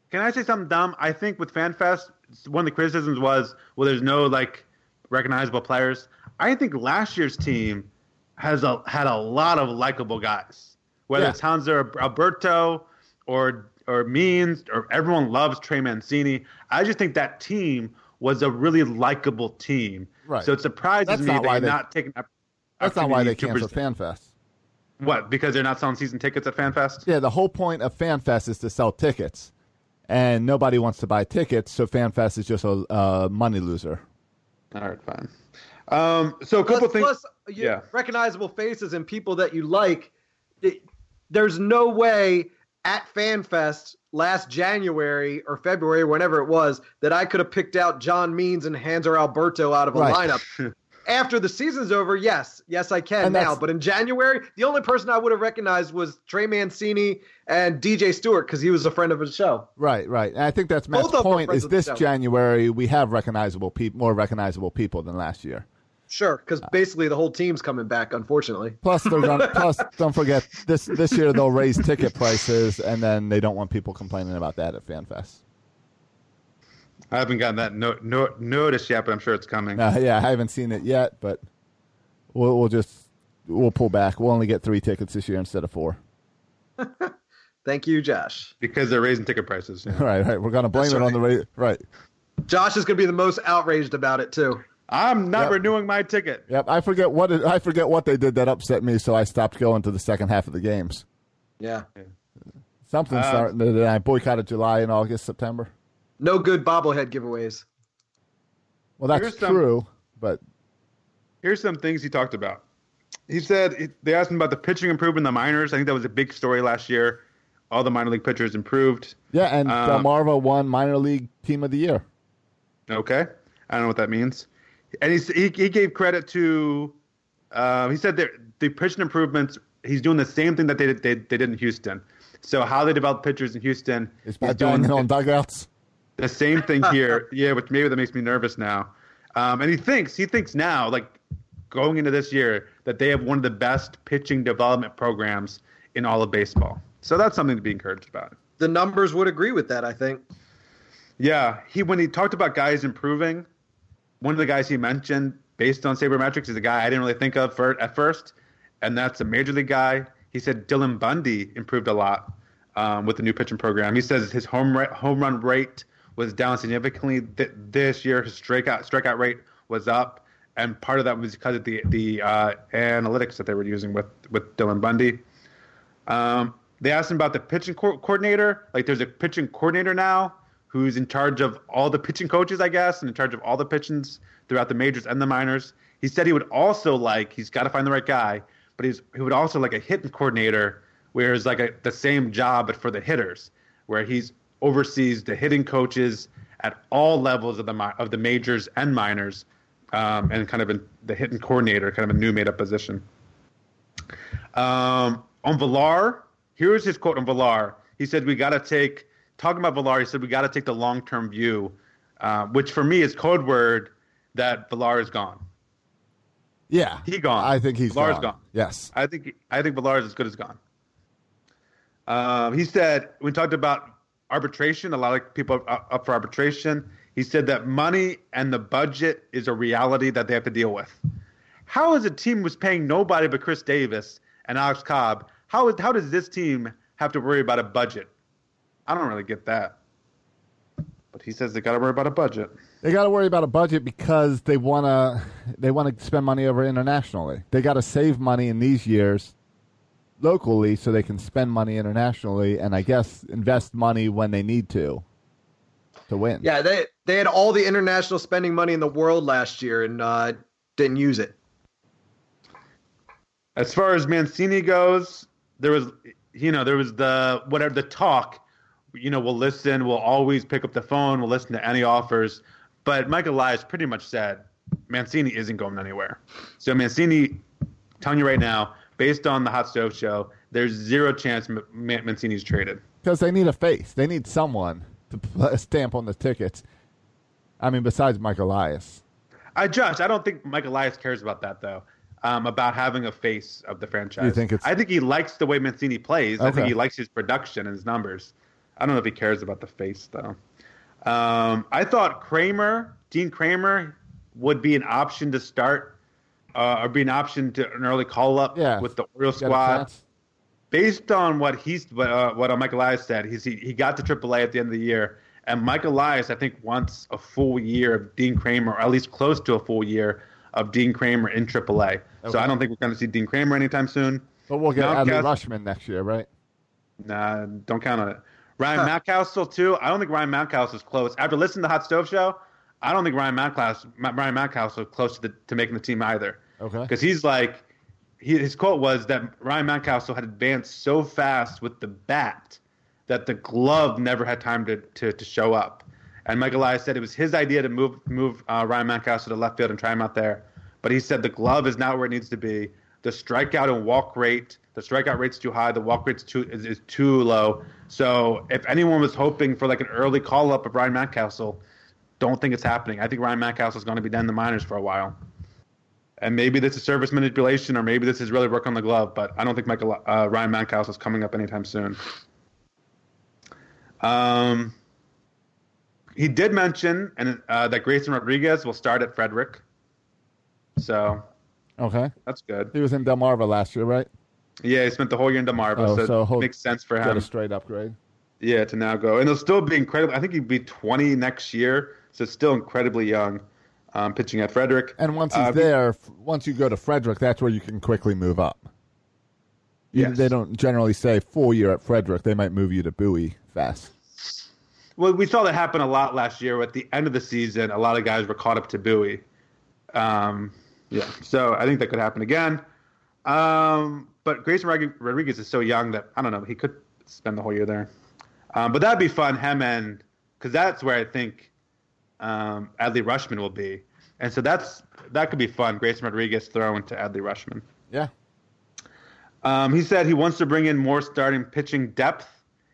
Can I say something dumb? I think with FanFest, one of the criticisms was, well, there's no like recognizable players. I think last year's team had a lot of likable guys, whether it's Hanser Alberto or Means, or everyone loves Trey Mancini. I just think that team was a really likable team. Right. So it surprises me they're not taking up. That's not why they canceled FanFest. What? Because they're not selling season tickets at FanFest? Yeah, the whole point of FanFest is to sell tickets, and nobody wants to buy tickets, so FanFest is just a money loser. All right, fine. So a couple things. Plus, recognizable faces and people that you like. There's no way at FanFest last January or February, whenever it was, that I could have picked out John Means and Hanser Alberto out of a lineup. After the season's over, yes, I can now. But in January, the only person I would have recognized was Trey Mancini and DJ Stewart because he was a friend of the show. Right. And I think that's Matt's point is this January we have more recognizable people than last year. Sure, because basically the whole team's coming back, unfortunately. Plus, don't forget, this year they'll raise ticket prices, and then they don't want people complaining about that at FanFest. I haven't gotten that notice yet, but I'm sure it's coming. Yeah, I haven't seen it yet, but we'll pull back. We'll only get 3 tickets this year instead of 4. Thank you, Josh. Because they're raising ticket prices. Yeah. Right. We're gonna blame it on the rate. Right. Josh is gonna be the most outraged about it too. I'm not renewing my ticket. Yep, I forget what they did that upset me, so I stopped going to the second half of the games. Yeah. Something started. Then I boycotted July and August, September. No good bobblehead giveaways. Well, that's true, but here's some things he talked about. He said they asked him about the pitching improvement in the minors. I think that was a big story last year. All the minor league pitchers improved. Yeah, and Delmarva won minor league team of the year. Okay. I don't know what that means. And he gave credit to he said that the pitching improvements, he's doing the same thing that they did in Houston. So how they developed pitchers in Houston is by doing it on dugouts. The same thing here, which maybe that makes me nervous now. And he thinks now, like going into this year, that they have one of the best pitching development programs in all of baseball. So that's something to be encouraged about. The numbers would agree with that, I think. Yeah, when he talked about guys improving, one of the guys he mentioned based on sabermetrics is a guy I didn't really think of at first, and that's a major league guy. He said Dylan Bundy improved a lot with the new pitching program. He says his home run rate was down significantly this year. His strikeout rate was up, and part of that was because of the analytics that they were using with Dylan Bundy. They asked him about the pitching coordinator. Like, there's a pitching coordinator now who's in charge of all the pitching coaches, I guess, and in charge of all the pitchings throughout the majors and the minors. He said he would also like, he's got to find the right guy, but he would also like a hitting coordinator, where it's like the same job but for the hitters, where he's oversees the hitting coaches at all levels of the majors and minors, and kind of the hitting coordinator, kind of a new made-up position. On Villar, here's his quote on Villar. He said, we got to take the long-term view, which for me is code word that Villar is gone. Yeah. He gone. I think he's Villar's gone. Yes. I think Villar is as good as gone. He said, we talked about arbitration, a lot of people are up for arbitration. He said that money and the budget is a reality that they have to deal with. How is a team who's paying nobody but Chris Davis and Alex Cobb, how does this team have to worry about a budget? I don't really get that. But he says they got to worry about a budget. They got to worry about a budget because they want to spend money over internationally. They got to save money in these years locally so they can spend money internationally and I guess invest money when they need to win. Yeah, they had all the international spending money in the world last year and didn't use it. As far as Mancini goes, you know, there was the whatever the talk, you know, we'll listen, we'll always pick up the phone, we'll listen to any offers. But Mike Elias pretty much said Mancini isn't going anywhere. So Mancini, telling you right now, based on the Hot Stove Show, there's zero chance Mancini's traded. Because they need a face. They need someone to put a stamp on the tickets. I mean, besides Mike Elias. Josh, I don't think Mike Elias cares about that, though, about having a face of the franchise. You think it's... I think he likes the way Mancini plays. Okay. I think he likes his production and his numbers. I don't know if he cares about the face, though. I thought Dean Kramer would be an option to start or be an option to an early call-up with the Orioles squad. Based on what Mike Elias said, he got to AAA at the end of the year. And Mike Elias, I think, wants a full year of Dean Kramer, or at least close to a full year of Dean Kramer in AAA. Okay. So I don't think we're going to see Dean Kramer anytime soon. But we'll get Adley Rutschman next year, right? Nah, don't count on it. Ryan Mountcastle, too. I don't think Ryan Mountcastle is close. After listening to the Hot Stove Show, I don't think Ryan Mountcastle is close to making the team either. Okay. Because he's like, his quote was that Ryan Mountcastle had advanced so fast with the bat that the glove never had time to show up. And Mike Elias said it was his idea to move Ryan Mountcastle to left field and try him out there. But he said the glove is not where it needs to be. The strikeout rate's too high. The walk rate's is too low. So if anyone was hoping for like an early call-up of Ryan Mountcastle, don't think it's happening. I think Ryan Mountcastle is going to be down in the minors for a while. And maybe this is service manipulation, or maybe this is really work on the glove, but I don't think Ryan Mountcastle is coming up anytime soon. He did mention that Grayson Rodriguez will start at Frederick. So, okay, that's good. He was in Delmarva last year, right? Yeah, he spent the whole year in Delmarva, so it makes sense for him. Got a straight upgrade. Yeah, to now go. And he'll still be incredible. I think he'd be 20 next year, so still incredibly young. Pitching at Frederick. And once he's there, once you go to Frederick, that's where you can quickly move up. Yes. They don't generally say full year at Frederick. They might move you to Bowie fast. Well, we saw that happen a lot last year. At the end of the season, a lot of guys were caught up to Bowie. So I think that could happen again. But Grayson Rodriguez is so young that, I don't know, he could spend the whole year there. But that'd be fun, because that's where I think Adley Rutschman will be. And so that could be fun. Grayson Rodriguez throwing to Adley Rutschman. Yeah. He said he wants to bring in more starting pitching depth.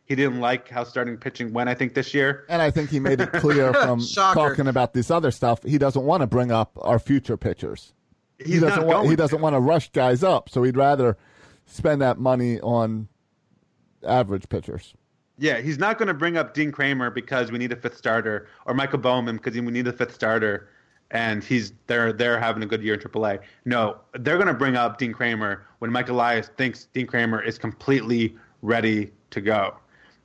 He didn't like how starting pitching went, I think, this year. And I think he made it clear from talking about this other stuff, he doesn't want to bring up our future pitchers. He doesn't want to rush guys up, so he'd rather spend that money on average pitchers. Yeah, he's not going to bring up Dean Kramer because we need a fifth starter, or Michael Bowman because we need a fifth starter, and they're having a good year in AAA. No, they're going to bring up Dean Kramer when Mike Elias thinks Dean Kramer is completely ready to go.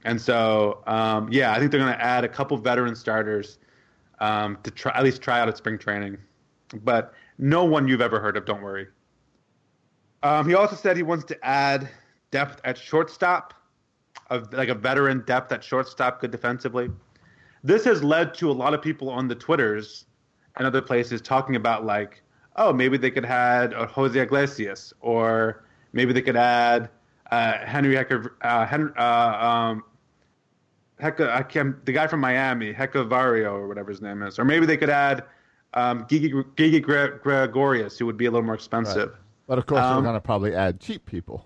And so, I think they're going to add a couple veteran starters to try out at spring training. But no one you've ever heard of, don't worry. He also said he wants to add depth at shortstop. Like a veteran depth at shortstop, good defensively. This has led to a lot of people on the Twitters and other places talking about like, oh, maybe they could add Jose Iglesias, or maybe they could add the guy from Miami, Heckavario or whatever his name is, or maybe they could add Gigi Gregorius, who would be a little more expensive. Right. But of course, they're going to probably add cheap people.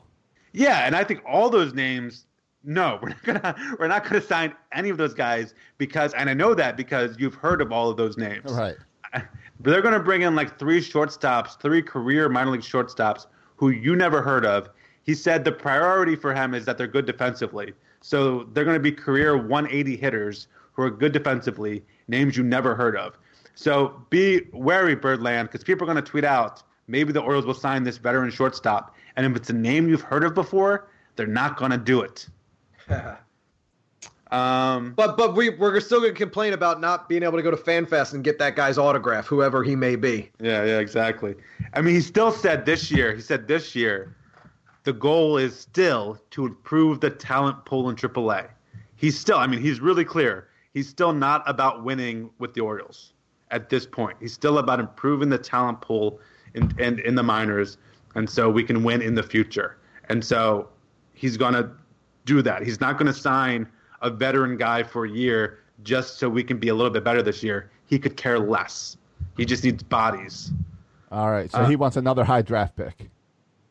Yeah, and I think all those names. No, we're not gonna sign any of those guys because I know that because you've heard of all of those names. Right. But they're gonna bring in like three career minor league shortstops who you never heard of. He said the priority for him is that they're good defensively. So they're gonna be career 180 hitters who are good defensively, names you never heard of. So be wary, Birdland, because people are gonna tweet out, maybe the Orioles will sign this veteran shortstop, and if it's a name you've heard of before, they're not gonna do it. But we're still going to complain about not being able to go to FanFest and get that guy's autograph, whoever he may be. Yeah, exactly. I mean, he said this year, the goal is still to improve the talent pool in AAA. He's really clear. He's still not about winning with the Orioles at this point. He's still about improving the talent pool in the minors, and so we can win in the future. And so he's going to do that. He's not going to sign a veteran guy for a year just so we can be a little bit better this year. He could care less. He just needs bodies. All right, so he wants another high draft pick.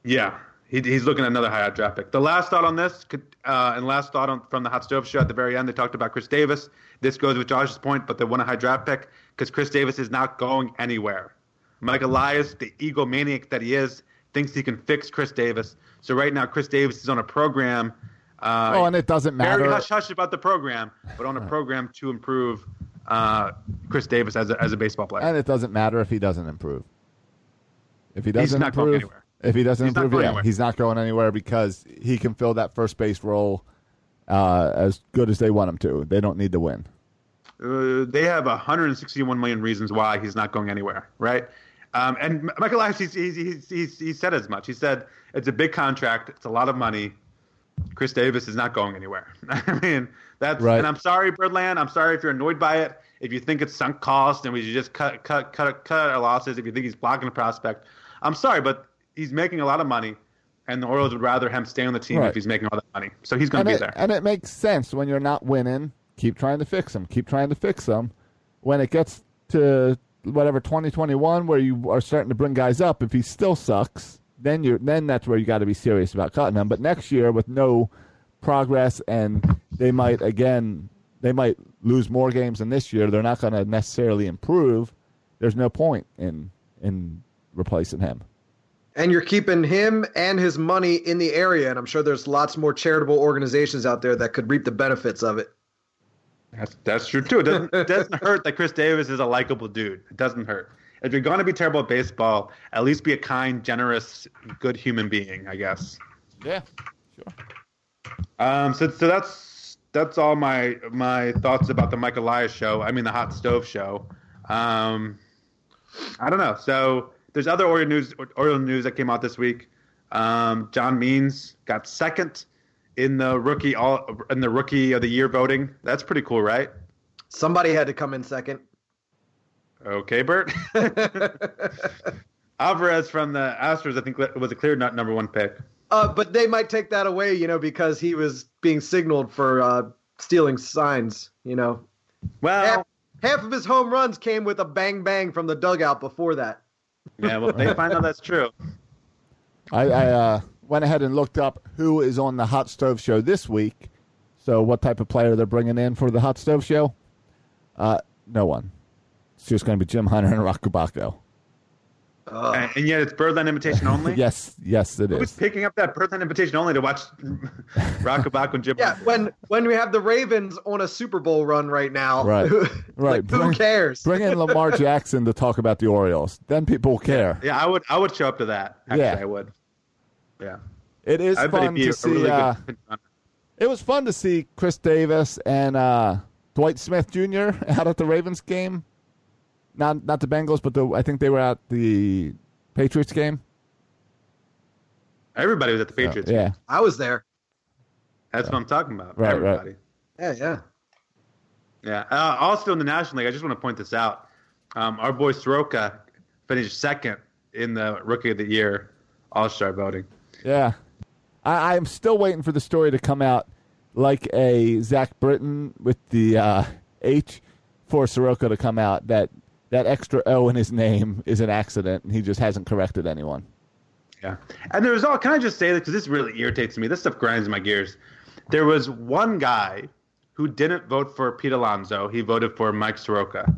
Yeah, he's looking at another high draft pick. The last thought on this, from the Hot Stove Show at the very end, they talked about Chris Davis. This goes with Josh's point, but they want a high draft pick because Chris Davis is not going anywhere. Mike Elias, the egomaniac that he is, thinks he can fix Chris Davis. So right now, Chris Davis is on a program. And it doesn't matter. Very hush-hush about the program, but on a program to improve Chris Davis as a baseball player. And it doesn't matter if he doesn't improve. He's not going anywhere because he can fill that first base role as good as they want him to. They don't need to win. They have 161 million reasons why he's not going anywhere, right? And Mike Elias, he said as much. He said it's a big contract. It's a lot of money. Chris Davis is not going anywhere. I mean, that's right. And I'm sorry, Birdland. I'm sorry if you're annoyed by it. If you think it's sunk cost and we should just cut our losses. If you think he's blocking a prospect, I'm sorry, but he's making a lot of money, and the Orioles would rather him stay on the team if he's making all that money. So he's going to be there. And it makes sense when you're not winning. Keep trying to fix him. When it gets to whatever 2021, where you are starting to bring guys up, if he still sucks, then that's where you got to be serious about cutting him. But next year, with no progress, and they might lose more games than this year. They're not going to necessarily improve. There's no point in replacing him. And you're keeping him and his money in the area, and I'm sure there's lots more charitable organizations out there that could reap the benefits of it. That's true, too. It doesn't hurt that Chris Davis is a likable dude. It doesn't hurt. If you're going to be terrible at baseball, at least be a kind, generous, good human being, I guess. Yeah, sure. So that's all my thoughts about the Mike Elias show. I mean, the Hot Stove Show. I don't know. So there's other Oriole news that came out this week. John Means got second in the rookie of the year voting. That's pretty cool, right? Somebody had to come in second. Okay, Bert. Alvarez from the Astros, I think, was a clear number one pick. But they might take that away, because he was being signaled for stealing signs, Well, half of his home runs came with a bang bang from the dugout before that. Yeah, well, they find out that's true. I went ahead and looked up who is on the Hot Stove Show this week. So, what type of player they're bringing in for the Hot Stove Show? No one. It's just going to be Jim Hunter and Rock Kubaco. And yet it's Birdland Invitation only? yes, it is. Who's picking up that Birdland Invitation only to watch Rock Kubaco and Jim Hunter? Yeah, when we have the Ravens on a Super Bowl run right now, right. Who cares? Bring in Lamar Jackson to talk about the Orioles. Then people will care. Yeah, I would show up to that. Actually, yeah. I would. Yeah. It is fun to see. Really it was fun to see Chris Davis and Dwight Smith Jr. out at the Ravens game. Not the Bengals, but I think they were at the Patriots game. Everybody was at the Patriots game. I was there. That's what I'm talking about. Right, everybody. Right. Yeah. Also in the National League, I just want to point this out. Our boy Sroka finished second in the Rookie of the Year All-Star voting. Yeah. I'm still waiting for the story to come out like a Zach Britton with the H for Soroka to come out that extra O in his name is an accident, and he just hasn't corrected anyone. Yeah. And there was can I just say that, because this really irritates me. This stuff grinds my gears. There was one guy who didn't vote for Pete Alonso. He voted for Mike Soroka.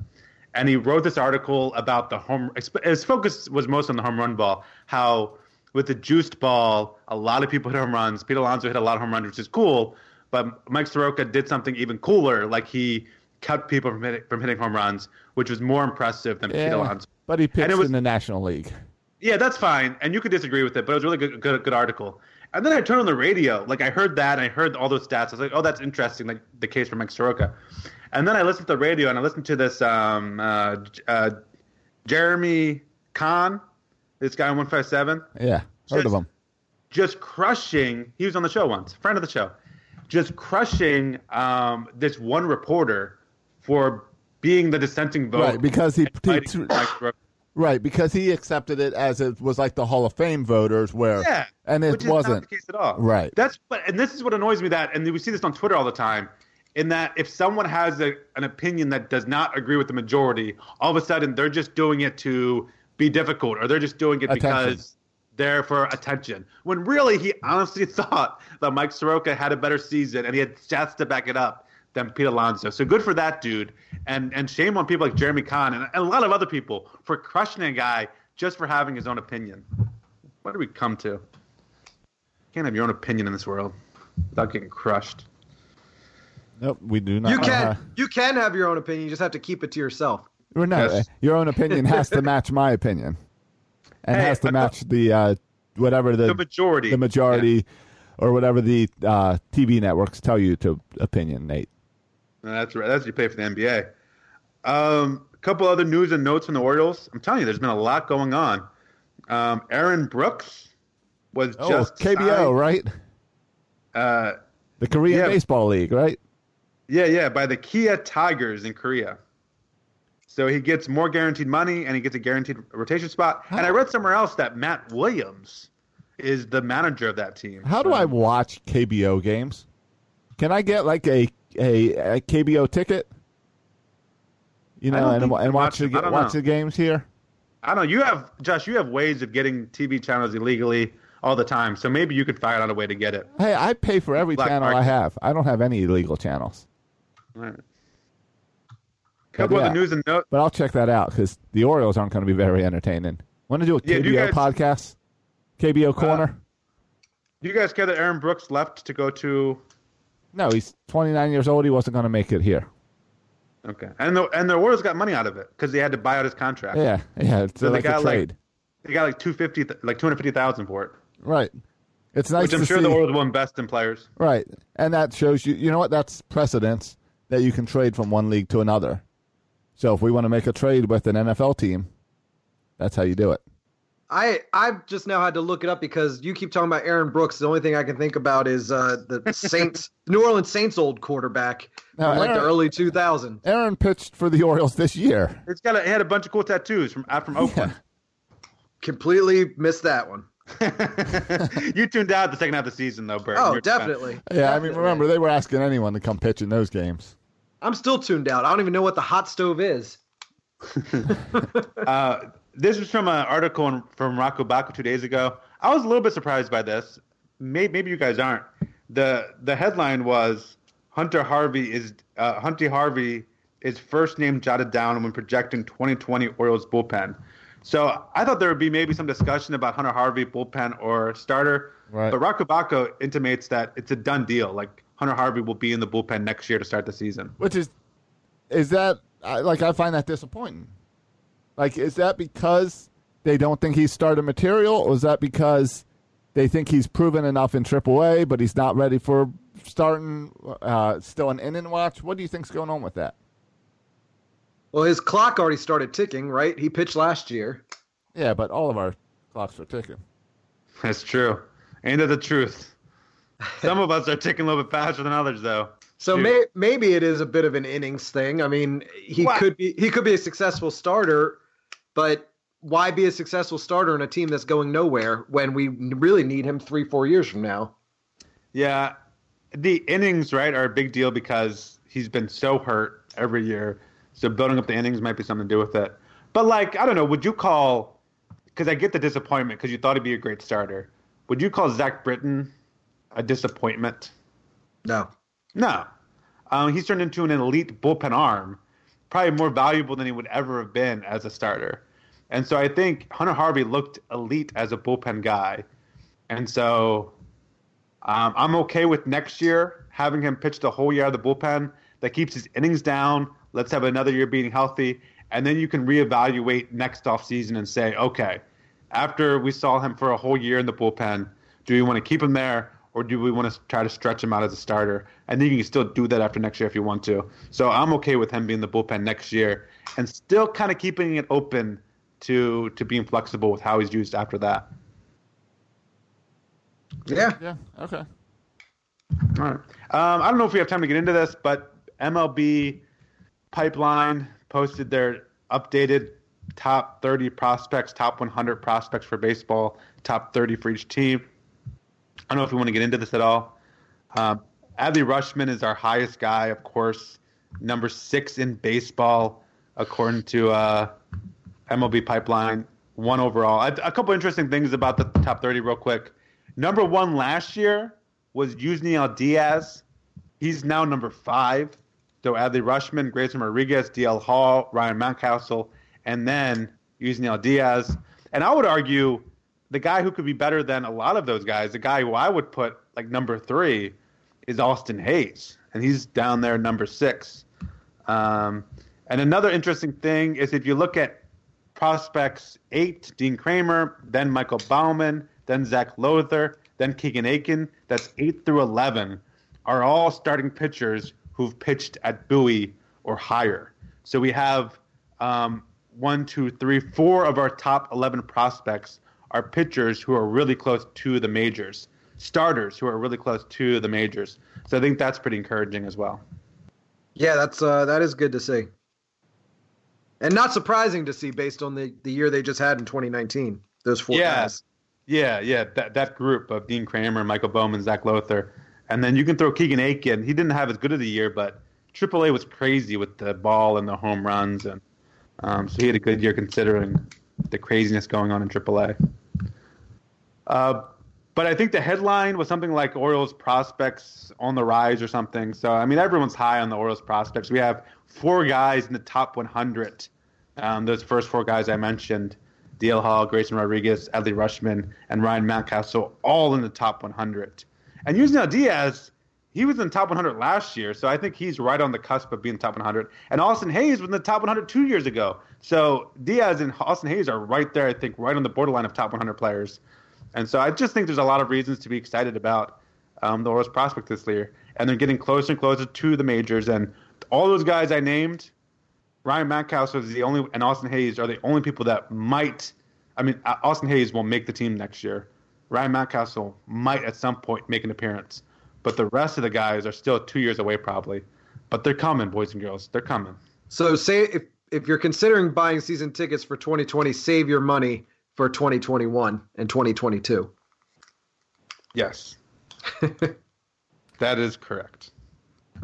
And he wrote this article about the home – his focus was most on the home run ball, how with the juiced ball, a lot of people hit home runs. Pete Alonso hit a lot of home runs, which is cool. But Mike Soroka did something even cooler, like he – kept people from hitting home runs, which was more impressive than Pete Alonso. But he pitched in the National League. Yeah, that's fine, and you could disagree with it, but it was a really good article. And then I turned on the radio, like I heard that, and I heard all those stats. I was like, oh, that's interesting, like the case for Mike Soroka. And then I listened to the radio, and I listened to this Jeremy Kahn, this guy on 157. Yeah, heard of him. Just crushing. He was on the show once, friend of the show. Just crushing this one reporter for being the dissenting vote. Right, because he Right, because he accepted it as it was like the Hall of Fame voters where and it wasn't not the case at all. Right. And this is what annoys me and we see this on Twitter all the time, in that if someone has an opinion that does not agree with the majority, all of a sudden they're just doing it to be difficult, or they're just doing it because they're for attention. When really he honestly thought that Mike Soroka had a better season and he had stats to back it up than Pete Alonso. So good for that dude. And shame on people like Jeremy Kahn and a lot of other people for crushing a guy just for having his own opinion. What did we come to? You can't have your own opinion in this world without getting crushed. Nope, we do not. You can have your own opinion. You just have to keep it to yourself. Or no, yes. Your own opinion has to match my opinion. And has to match the whatever the majority. The majority or whatever the TV networks tell you to opinionate. That's right. That's what you pay for the NBA. A couple other news and notes from the Orioles. I'm telling you, there's been a lot going on. Aaron Brooks was just KBO, signed, right? The Korean Baseball League, right? Yeah, by the Kia Tigers in Korea. So he gets more guaranteed money, and he gets a guaranteed rotation spot. And I read somewhere else that Matt Williams is the manager of that team. How do I watch KBO games? Can I get like a KBO ticket, you know, and watch the games here? I don't know. You have ways of getting TV channels illegally all the time, so maybe you could figure out a way to get it. Hey, I pay for every channel I have. I don't have any illegal channels. All right. Couple of the news and notes. But I'll check that out because the Orioles aren't going to be very entertaining. Want to do a KBO podcast? KBO Corner? Do you guys care that Aaron Brooks left to go to... No, he's 29 years old. He wasn't going to make it here. Okay. And the Orioles got money out of it because they had to buy out his contract. Yeah. So like they got a trade. They got like $250,000 for it. Right. It's nice to see. Which I'm sure the Orioles will invest in players. Right. And that shows you know what? That's precedence that you can trade from one league to another. So if we want to make a trade with an NFL team, that's how you do it. I've just now had to look it up because you keep talking about Aaron Brooks. The only thing I can think about is the Saints, New Orleans Saints old quarterback from like the early 2000s. Aaron pitched for the Orioles this year. It had a bunch of cool tattoos from Oakland. Yeah. Completely missed that one. You tuned out the second half of the season, though, Bert. Oh, definitely. Definitely. I mean, remember, they were asking anyone to come pitch in those games. I'm still tuned out. I don't even know what the hot stove is. This was from an article from Rocco Bacco 2 days ago. I was a little bit surprised by this. Maybe you guys aren't. The headline was Hunter Harvey is first name jotted down when projecting 2020 Orioles bullpen. So I thought there would be maybe some discussion about Hunter Harvey bullpen or starter. Right. But Rocco Bacco intimates that it's a done deal. Like Hunter Harvey will be in the bullpen next year to start the season. Which is that like I find that disappointing. Like, is that because they don't think he's starter material, or is that because they think he's proven enough in AAA, but he's not ready for starting, still an inning watch? What do you think's going on with that? Well, his clock already started ticking, right? He pitched last year. Yeah, but all of our clocks are ticking. That's true. Ain't that the truth? Some of us are ticking a little bit faster than others, though. So maybe it is a bit of an innings thing. I mean, he could be a successful starter. But why be a successful starter in a team that's going nowhere when we really need him 3-4 years from now? Yeah, the innings, right, are a big deal because he's been so hurt every year. So building up the innings might be something to do with it. But, like, I don't know, would you call – because I get the disappointment because you thought he'd be a great starter. Would you call Zach Britton a disappointment? No. He's turned into an elite bullpen arm, probably more valuable than he would ever have been as a starter. And so I think Hunter Harvey looked elite as a bullpen guy. And so I'm okay with next year having him pitch the whole year out of the bullpen. That keeps his innings down. Let's have another year being healthy. And then you can reevaluate next offseason and say, okay, after we saw him for a whole year in the bullpen, do we want to keep him there? Or do we want to try to stretch him out as a starter? I think you can still do that after next year if you want to. So I'm okay with him being the bullpen next year and still kind of keeping it open to being flexible with how he's used after that. Yeah. Okay. All right. I don't know if we have time to get into this, but MLB Pipeline posted their updated top 30 prospects, top 100 prospects for baseball, top 30 for each team. I don't know if we want to get into this at all. Adley Rutschman is our highest guy, of course, number 6 in baseball, according to MLB Pipeline, 1 overall. A couple interesting things about the top 30 real quick. Number 1 last year was Yusniel Diaz. He's now number 5. So Adley Rutschman, Grayson Rodriguez, DL Hall, Ryan Mountcastle, and then Yusniel Diaz. And I would argue the guy who could be better than a lot of those guys, the guy who I would put like number 3, is Austin Hayes. And he's down there number 6. And another interesting thing is if you look at prospects 8, Dean Kramer, then Michael Bauman, then Zach Lowther, then Keegan Aiken, that's 8 through 11, are all starting pitchers who've pitched at Bowie or higher. So we have 4 of our top 11 prospects are pitchers who are really close to the majors, starters who are really close to the majors. So I think that's pretty encouraging as well. Yeah, that is good to see. And not surprising to see based on the year they just had in 2019, those 4 guys. Yeah, that group of Dean Kramer, Michael Bauman, Zach Lowther. And then you can throw Keegan Aiken. He didn't have as good of the year, but AAA was crazy with the ball and the home runs. And so he had a good year considering the craziness going on in AAA. But I think the headline was something like Orioles prospects on the rise or something. So, I mean, everyone's high on the Orioles prospects. We have 4 guys in the top 100. Those first 4 guys I mentioned, DL Hall, Grayson Rodriguez, Adley Rutschman, and Ryan Mountcastle, all in the top 100. And Yusniel Diaz, he was in the top 100 last year, so I think he's right on the cusp of being top 100. And Austin Hayes was in the top 100 2 years ago. So Diaz and Austin Hayes are right there, I think, right on the borderline of top 100 players. And so I just think there's a lot of reasons to be excited about the Orioles prospect this year. And they're getting closer and closer to the majors. And all those guys I named, Ryan Mountcastle and Austin Hayes are the only people that might – I mean, Austin Hayes will make the team next year. Ryan Mountcastle might at some point make an appearance. But the rest of the guys are still 2 years away probably. But they're coming, boys and girls. They're coming. So say if you're considering buying season tickets for 2020, save your money for 2021 and 2022. Yes. That is correct.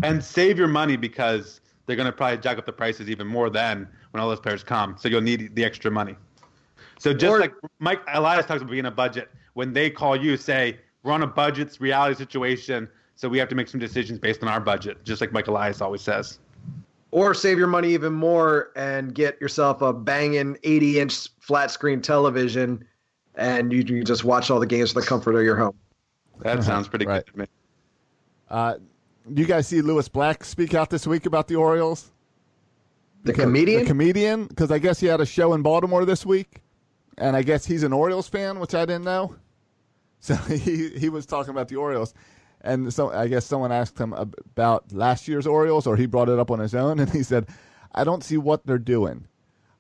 And save your money because they're going to probably jack up the prices even more than when all those players come. So you'll need the extra money. So just like Mike Elias talks about being a budget, when they call you, say, we're on a budget's reality situation, so we have to make some decisions based on our budget, just like Mike Elias always says. Or save your money even more and get yourself a banging 80-inch flat-screen television, and you just watch all the games from the comfort of your home. That sounds pretty good to me. You guys see Lewis Black speak out this week about the Orioles? The comedian, because I guess he had a show in Baltimore this week, and I guess he's an Orioles fan, which I didn't know. So he was talking about the Orioles, and so I guess someone asked him about last year's Orioles, or he brought it up on his own, and he said, I don't see what they're doing.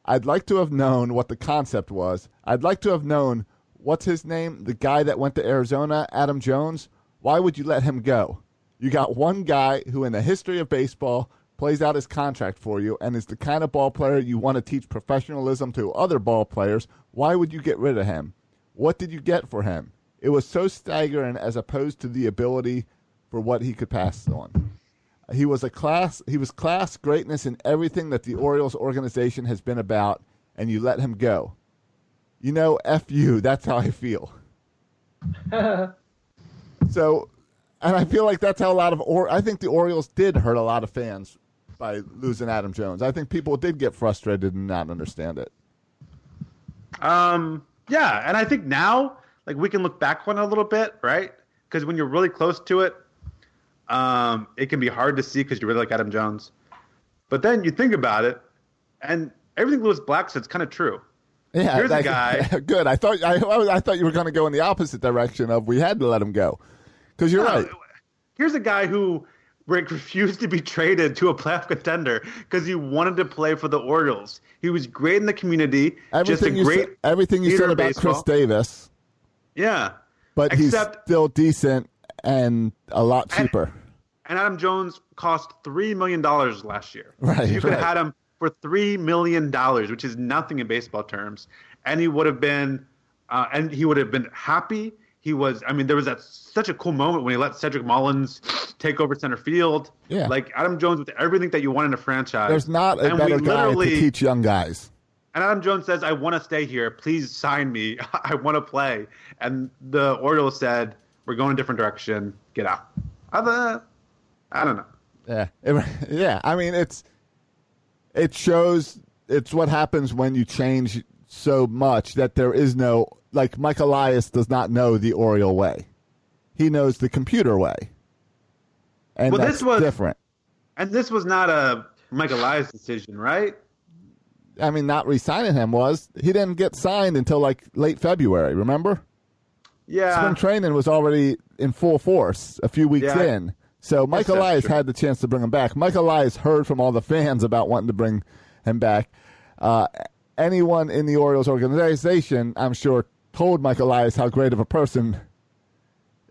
I'd like to have known what the concept was. I'd like to have known, what's his name, the guy that went to Arizona, Adam Jones. Why would you let him go? You got one guy who in the history of baseball plays out his contract for you and is the kind of ball player you want to teach professionalism to other ball players. Why would you get rid of him? What did you get for him? It was so staggering as opposed to the ability for what he could pass on. He was class greatness in everything that the Orioles organization has been about, and you let him go. You know, F you, that's how I feel. So, and I feel like that's how I think the Orioles did hurt a lot of fans by losing Adam Jones. I think people did get frustrated and not understand it. Yeah, and I think now, like, we can look back on it a little bit, right? Because when you're really close to it, it can be hard to see because you really like Adam Jones. But then you think about it, and everything Lewis Black said is kind of true. Yeah, here's a guy. Good. I thought you were going to go in the opposite direction of we had to let him go. Because you're right. Here's a guy who refused to be traded to a playoff contender because he wanted to play for the Orioles. He was great in the community. Everything you said about Chris Davis. Yeah. But he's still decent and a lot cheaper. And Adam Jones cost $3 million last year. Right. So you could have had him for $3 million, which is nothing in baseball terms. And he would have been happy. He was, I mean, there was that such a cool moment when he let Cedric Mullins take over center field. Yeah. Like Adam Jones with everything that you want in a franchise. There's not a better guy to teach young guys. And Adam Jones says, I want to stay here. Please sign me. I want to play. And the Orioles said, we're going a different direction. Get out. I don't know. Yeah. I mean, it shows it's what happens when you change so much that there is no – like Mike Elias does not know the Oriole way. He knows the computer way. And well, that's different. And this was not a Mike Elias decision, right? I mean, not re-signing him was. He didn't get signed until like late February, remember? Yeah. Spring training was already in full force a few weeks in. So Mike Elias had the chance to bring him back. Mike Elias heard from all the fans about wanting to bring him back. Anyone in the Orioles organization, I'm sure, told Mike Elias how great of a person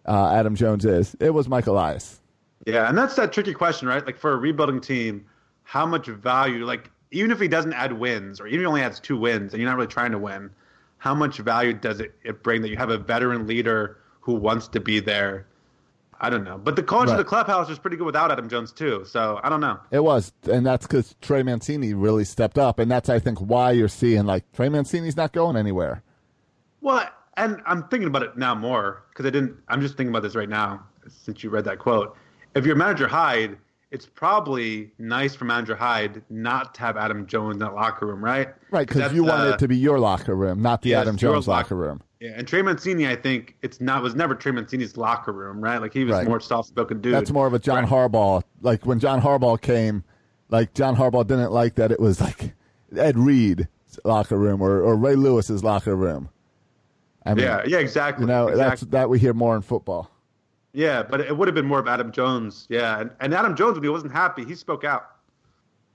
Adam Jones is. It was Mike Elias. Yeah, and that's that tricky question, right? Like for a rebuilding team, how much value, like even if he doesn't add wins or even only adds 2 wins and you're not really trying to win, how much value does it bring that you have a veteran leader who wants to be there? I don't know. But the culture of the clubhouse was pretty good without Adam Jones, too. So, I don't know. It was. And that's because Trey Mancini really stepped up. And that's, I think, why you're seeing, like, Trey Mancini's not going anywhere. Well, and I'm thinking about it now more because I'm just thinking about this right now since you read that quote. If you're Manager Hyde, it's probably nice for Manager Hyde not to have Adam Jones in that locker room, right? Right, because you want it to be your locker room, not the Adam Jones locker room. Yeah, and Trey Mancini, I think was never Trey Mancini's locker room, right? Like he was more soft-spoken dude. That's more of a John Harbaugh. Like when John Harbaugh came, like John Harbaugh didn't like that it was like Ed Reed's locker room or Ray Lewis's locker room. I mean, yeah, exactly. You know, that we hear more in football. Yeah, but it would have been more of Adam Jones. Yeah, and Adam Jones, when he wasn't happy, he spoke out.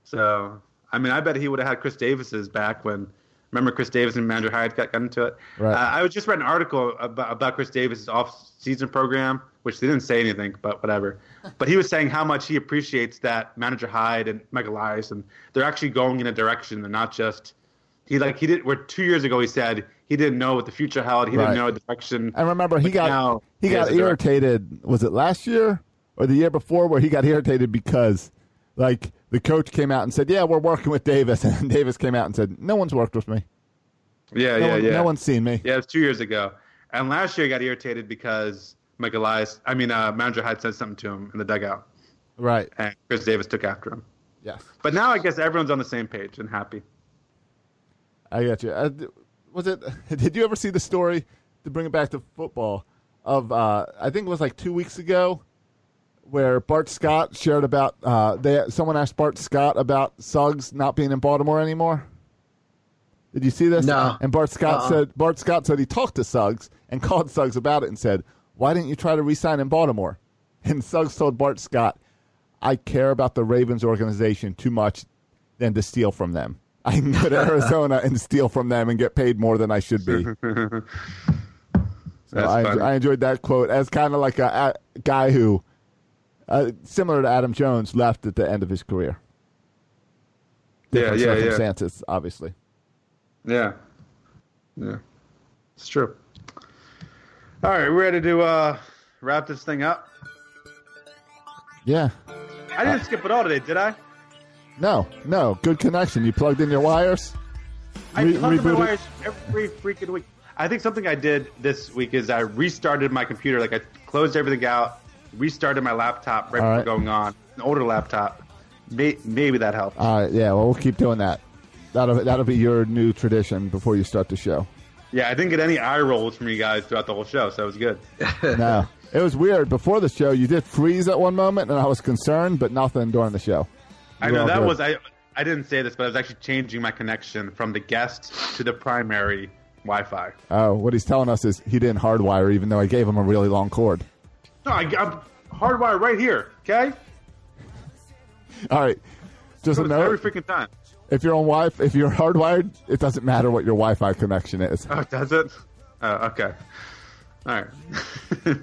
So, I mean, I bet he would have had Chris Davis's back when. Remember Chris Davis and Manager Hyde got into it? Right. I was just reading an article about Chris Davis's off-season program, which they didn't say anything, but whatever. But he was saying how much he appreciates that Manager Hyde and Mike Elias, and they're actually going in a direction. They're not just – where 2 years ago he said he didn't know what the future held. He didn't know the direction. I remember he got irritated – was it last year or the year before where he got irritated because, like – the coach came out and said, yeah, we're working with Davis. And Davis came out and said, no one's worked with me. No one's seen me. Yeah, it was 2 years ago. And last year I got irritated because Mike Elias, Manager Hyde said something to him in the dugout. Right. And Chris Davis took after him. Yes. But now I guess everyone's on the same page and happy. I got you. Did you ever see the story, to bring it back to football, of I think it was like 2 weeks ago, where Bart Scott shared about someone asked Bart Scott about Suggs not being in Baltimore anymore. Did you see this? No. And Bart Scott said he talked to Suggs and called Suggs about it and said, "Why didn't you try to re-sign in Baltimore?" And Suggs told Bart Scott, "I care about the Ravens organization too much than to steal from them. I can go to Arizona and steal from them and get paid more than I should be." So I enjoyed that quote as kind of like a guy who. Similar to Adam Jones, left at the end of his career. Different circumstances, obviously. Yeah. It's true. All right, we're ready to wrap this thing up. Yeah. I didn't skip it all today, did I? No. Good connection. You plugged in your wires? I plugged in my wires every freaking week. I think something I did this week is I restarted my computer. Like I closed everything out. Restarted my laptop before going on. An older laptop. Maybe that helped. All right, yeah, well, we'll keep doing that. That'll be your new tradition before you start the show. Yeah, I didn't get any eye rolls from you guys throughout the whole show, so it was good. No, it was weird. Before the show, you did freeze at one moment, and I was concerned, but nothing during the show. I know, that was – I didn't say this, but I was actually changing my connection from the guest to the primary Wi-Fi. Oh, what he's telling us is he didn't hardwire, even though I gave him a really long cord. No, I'm hardwired right here, okay? All right. Just a note. Every freaking time. If you're hardwired, it doesn't matter what your Wi-Fi connection is. Oh, does it? Oh, okay. All right. All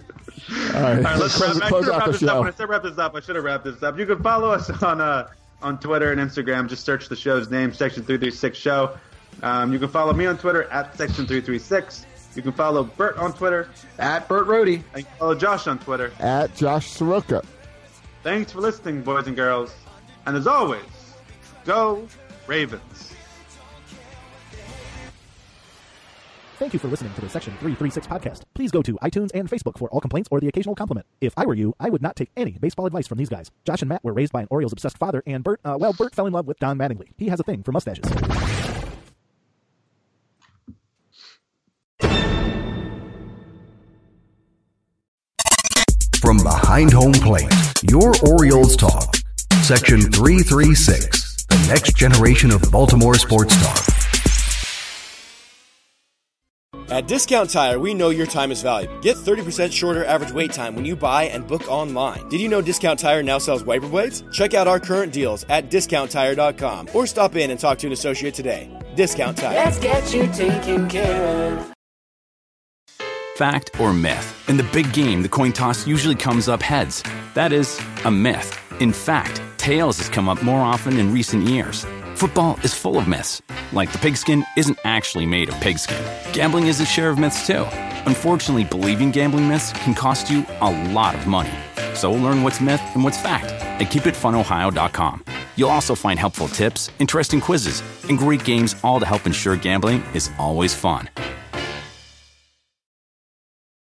right, let's wrap this up. I should have wrapped this up. You can follow us on on Twitter and Instagram. Just search the show's name, Section 336 Show. You can follow me on Twitter at Section 336. You can follow Bert on Twitter at Bert Rohde. And follow Josh on Twitter at Josh Sroka. Thanks for listening, boys and girls. And as always, go Ravens. Thank you for listening to the Section 336 podcast. Please go to iTunes and Facebook for all complaints or the occasional compliment. If I were you, I would not take any baseball advice from these guys. Josh and Matt were raised by an Orioles-obsessed father, and Bert fell in love with Don Mattingly. He has a thing for mustaches. From behind home plate, your Orioles talk. Section 336, the next generation of Baltimore sports talk. At Discount Tire, we know your time is valuable. Get 30% shorter average wait time when you buy and book online. Did you know Discount Tire now sells wiper blades? Check out our current deals at DiscountTire.com or stop in and talk to an associate today. Discount Tire. Let's get you taken care of. Fact or myth? In the big game, the coin toss usually comes up heads. That is, a myth. In fact, tails has come up more often in recent years. Football is full of myths, like the pigskin isn't actually made of pigskin. Gambling is a share of myths too. Unfortunately, believing gambling myths can cost you a lot of money. So learn what's myth and what's fact at KeepItFunOhio.com. You'll also find helpful tips, interesting quizzes, and great games, all to help ensure gambling is always fun.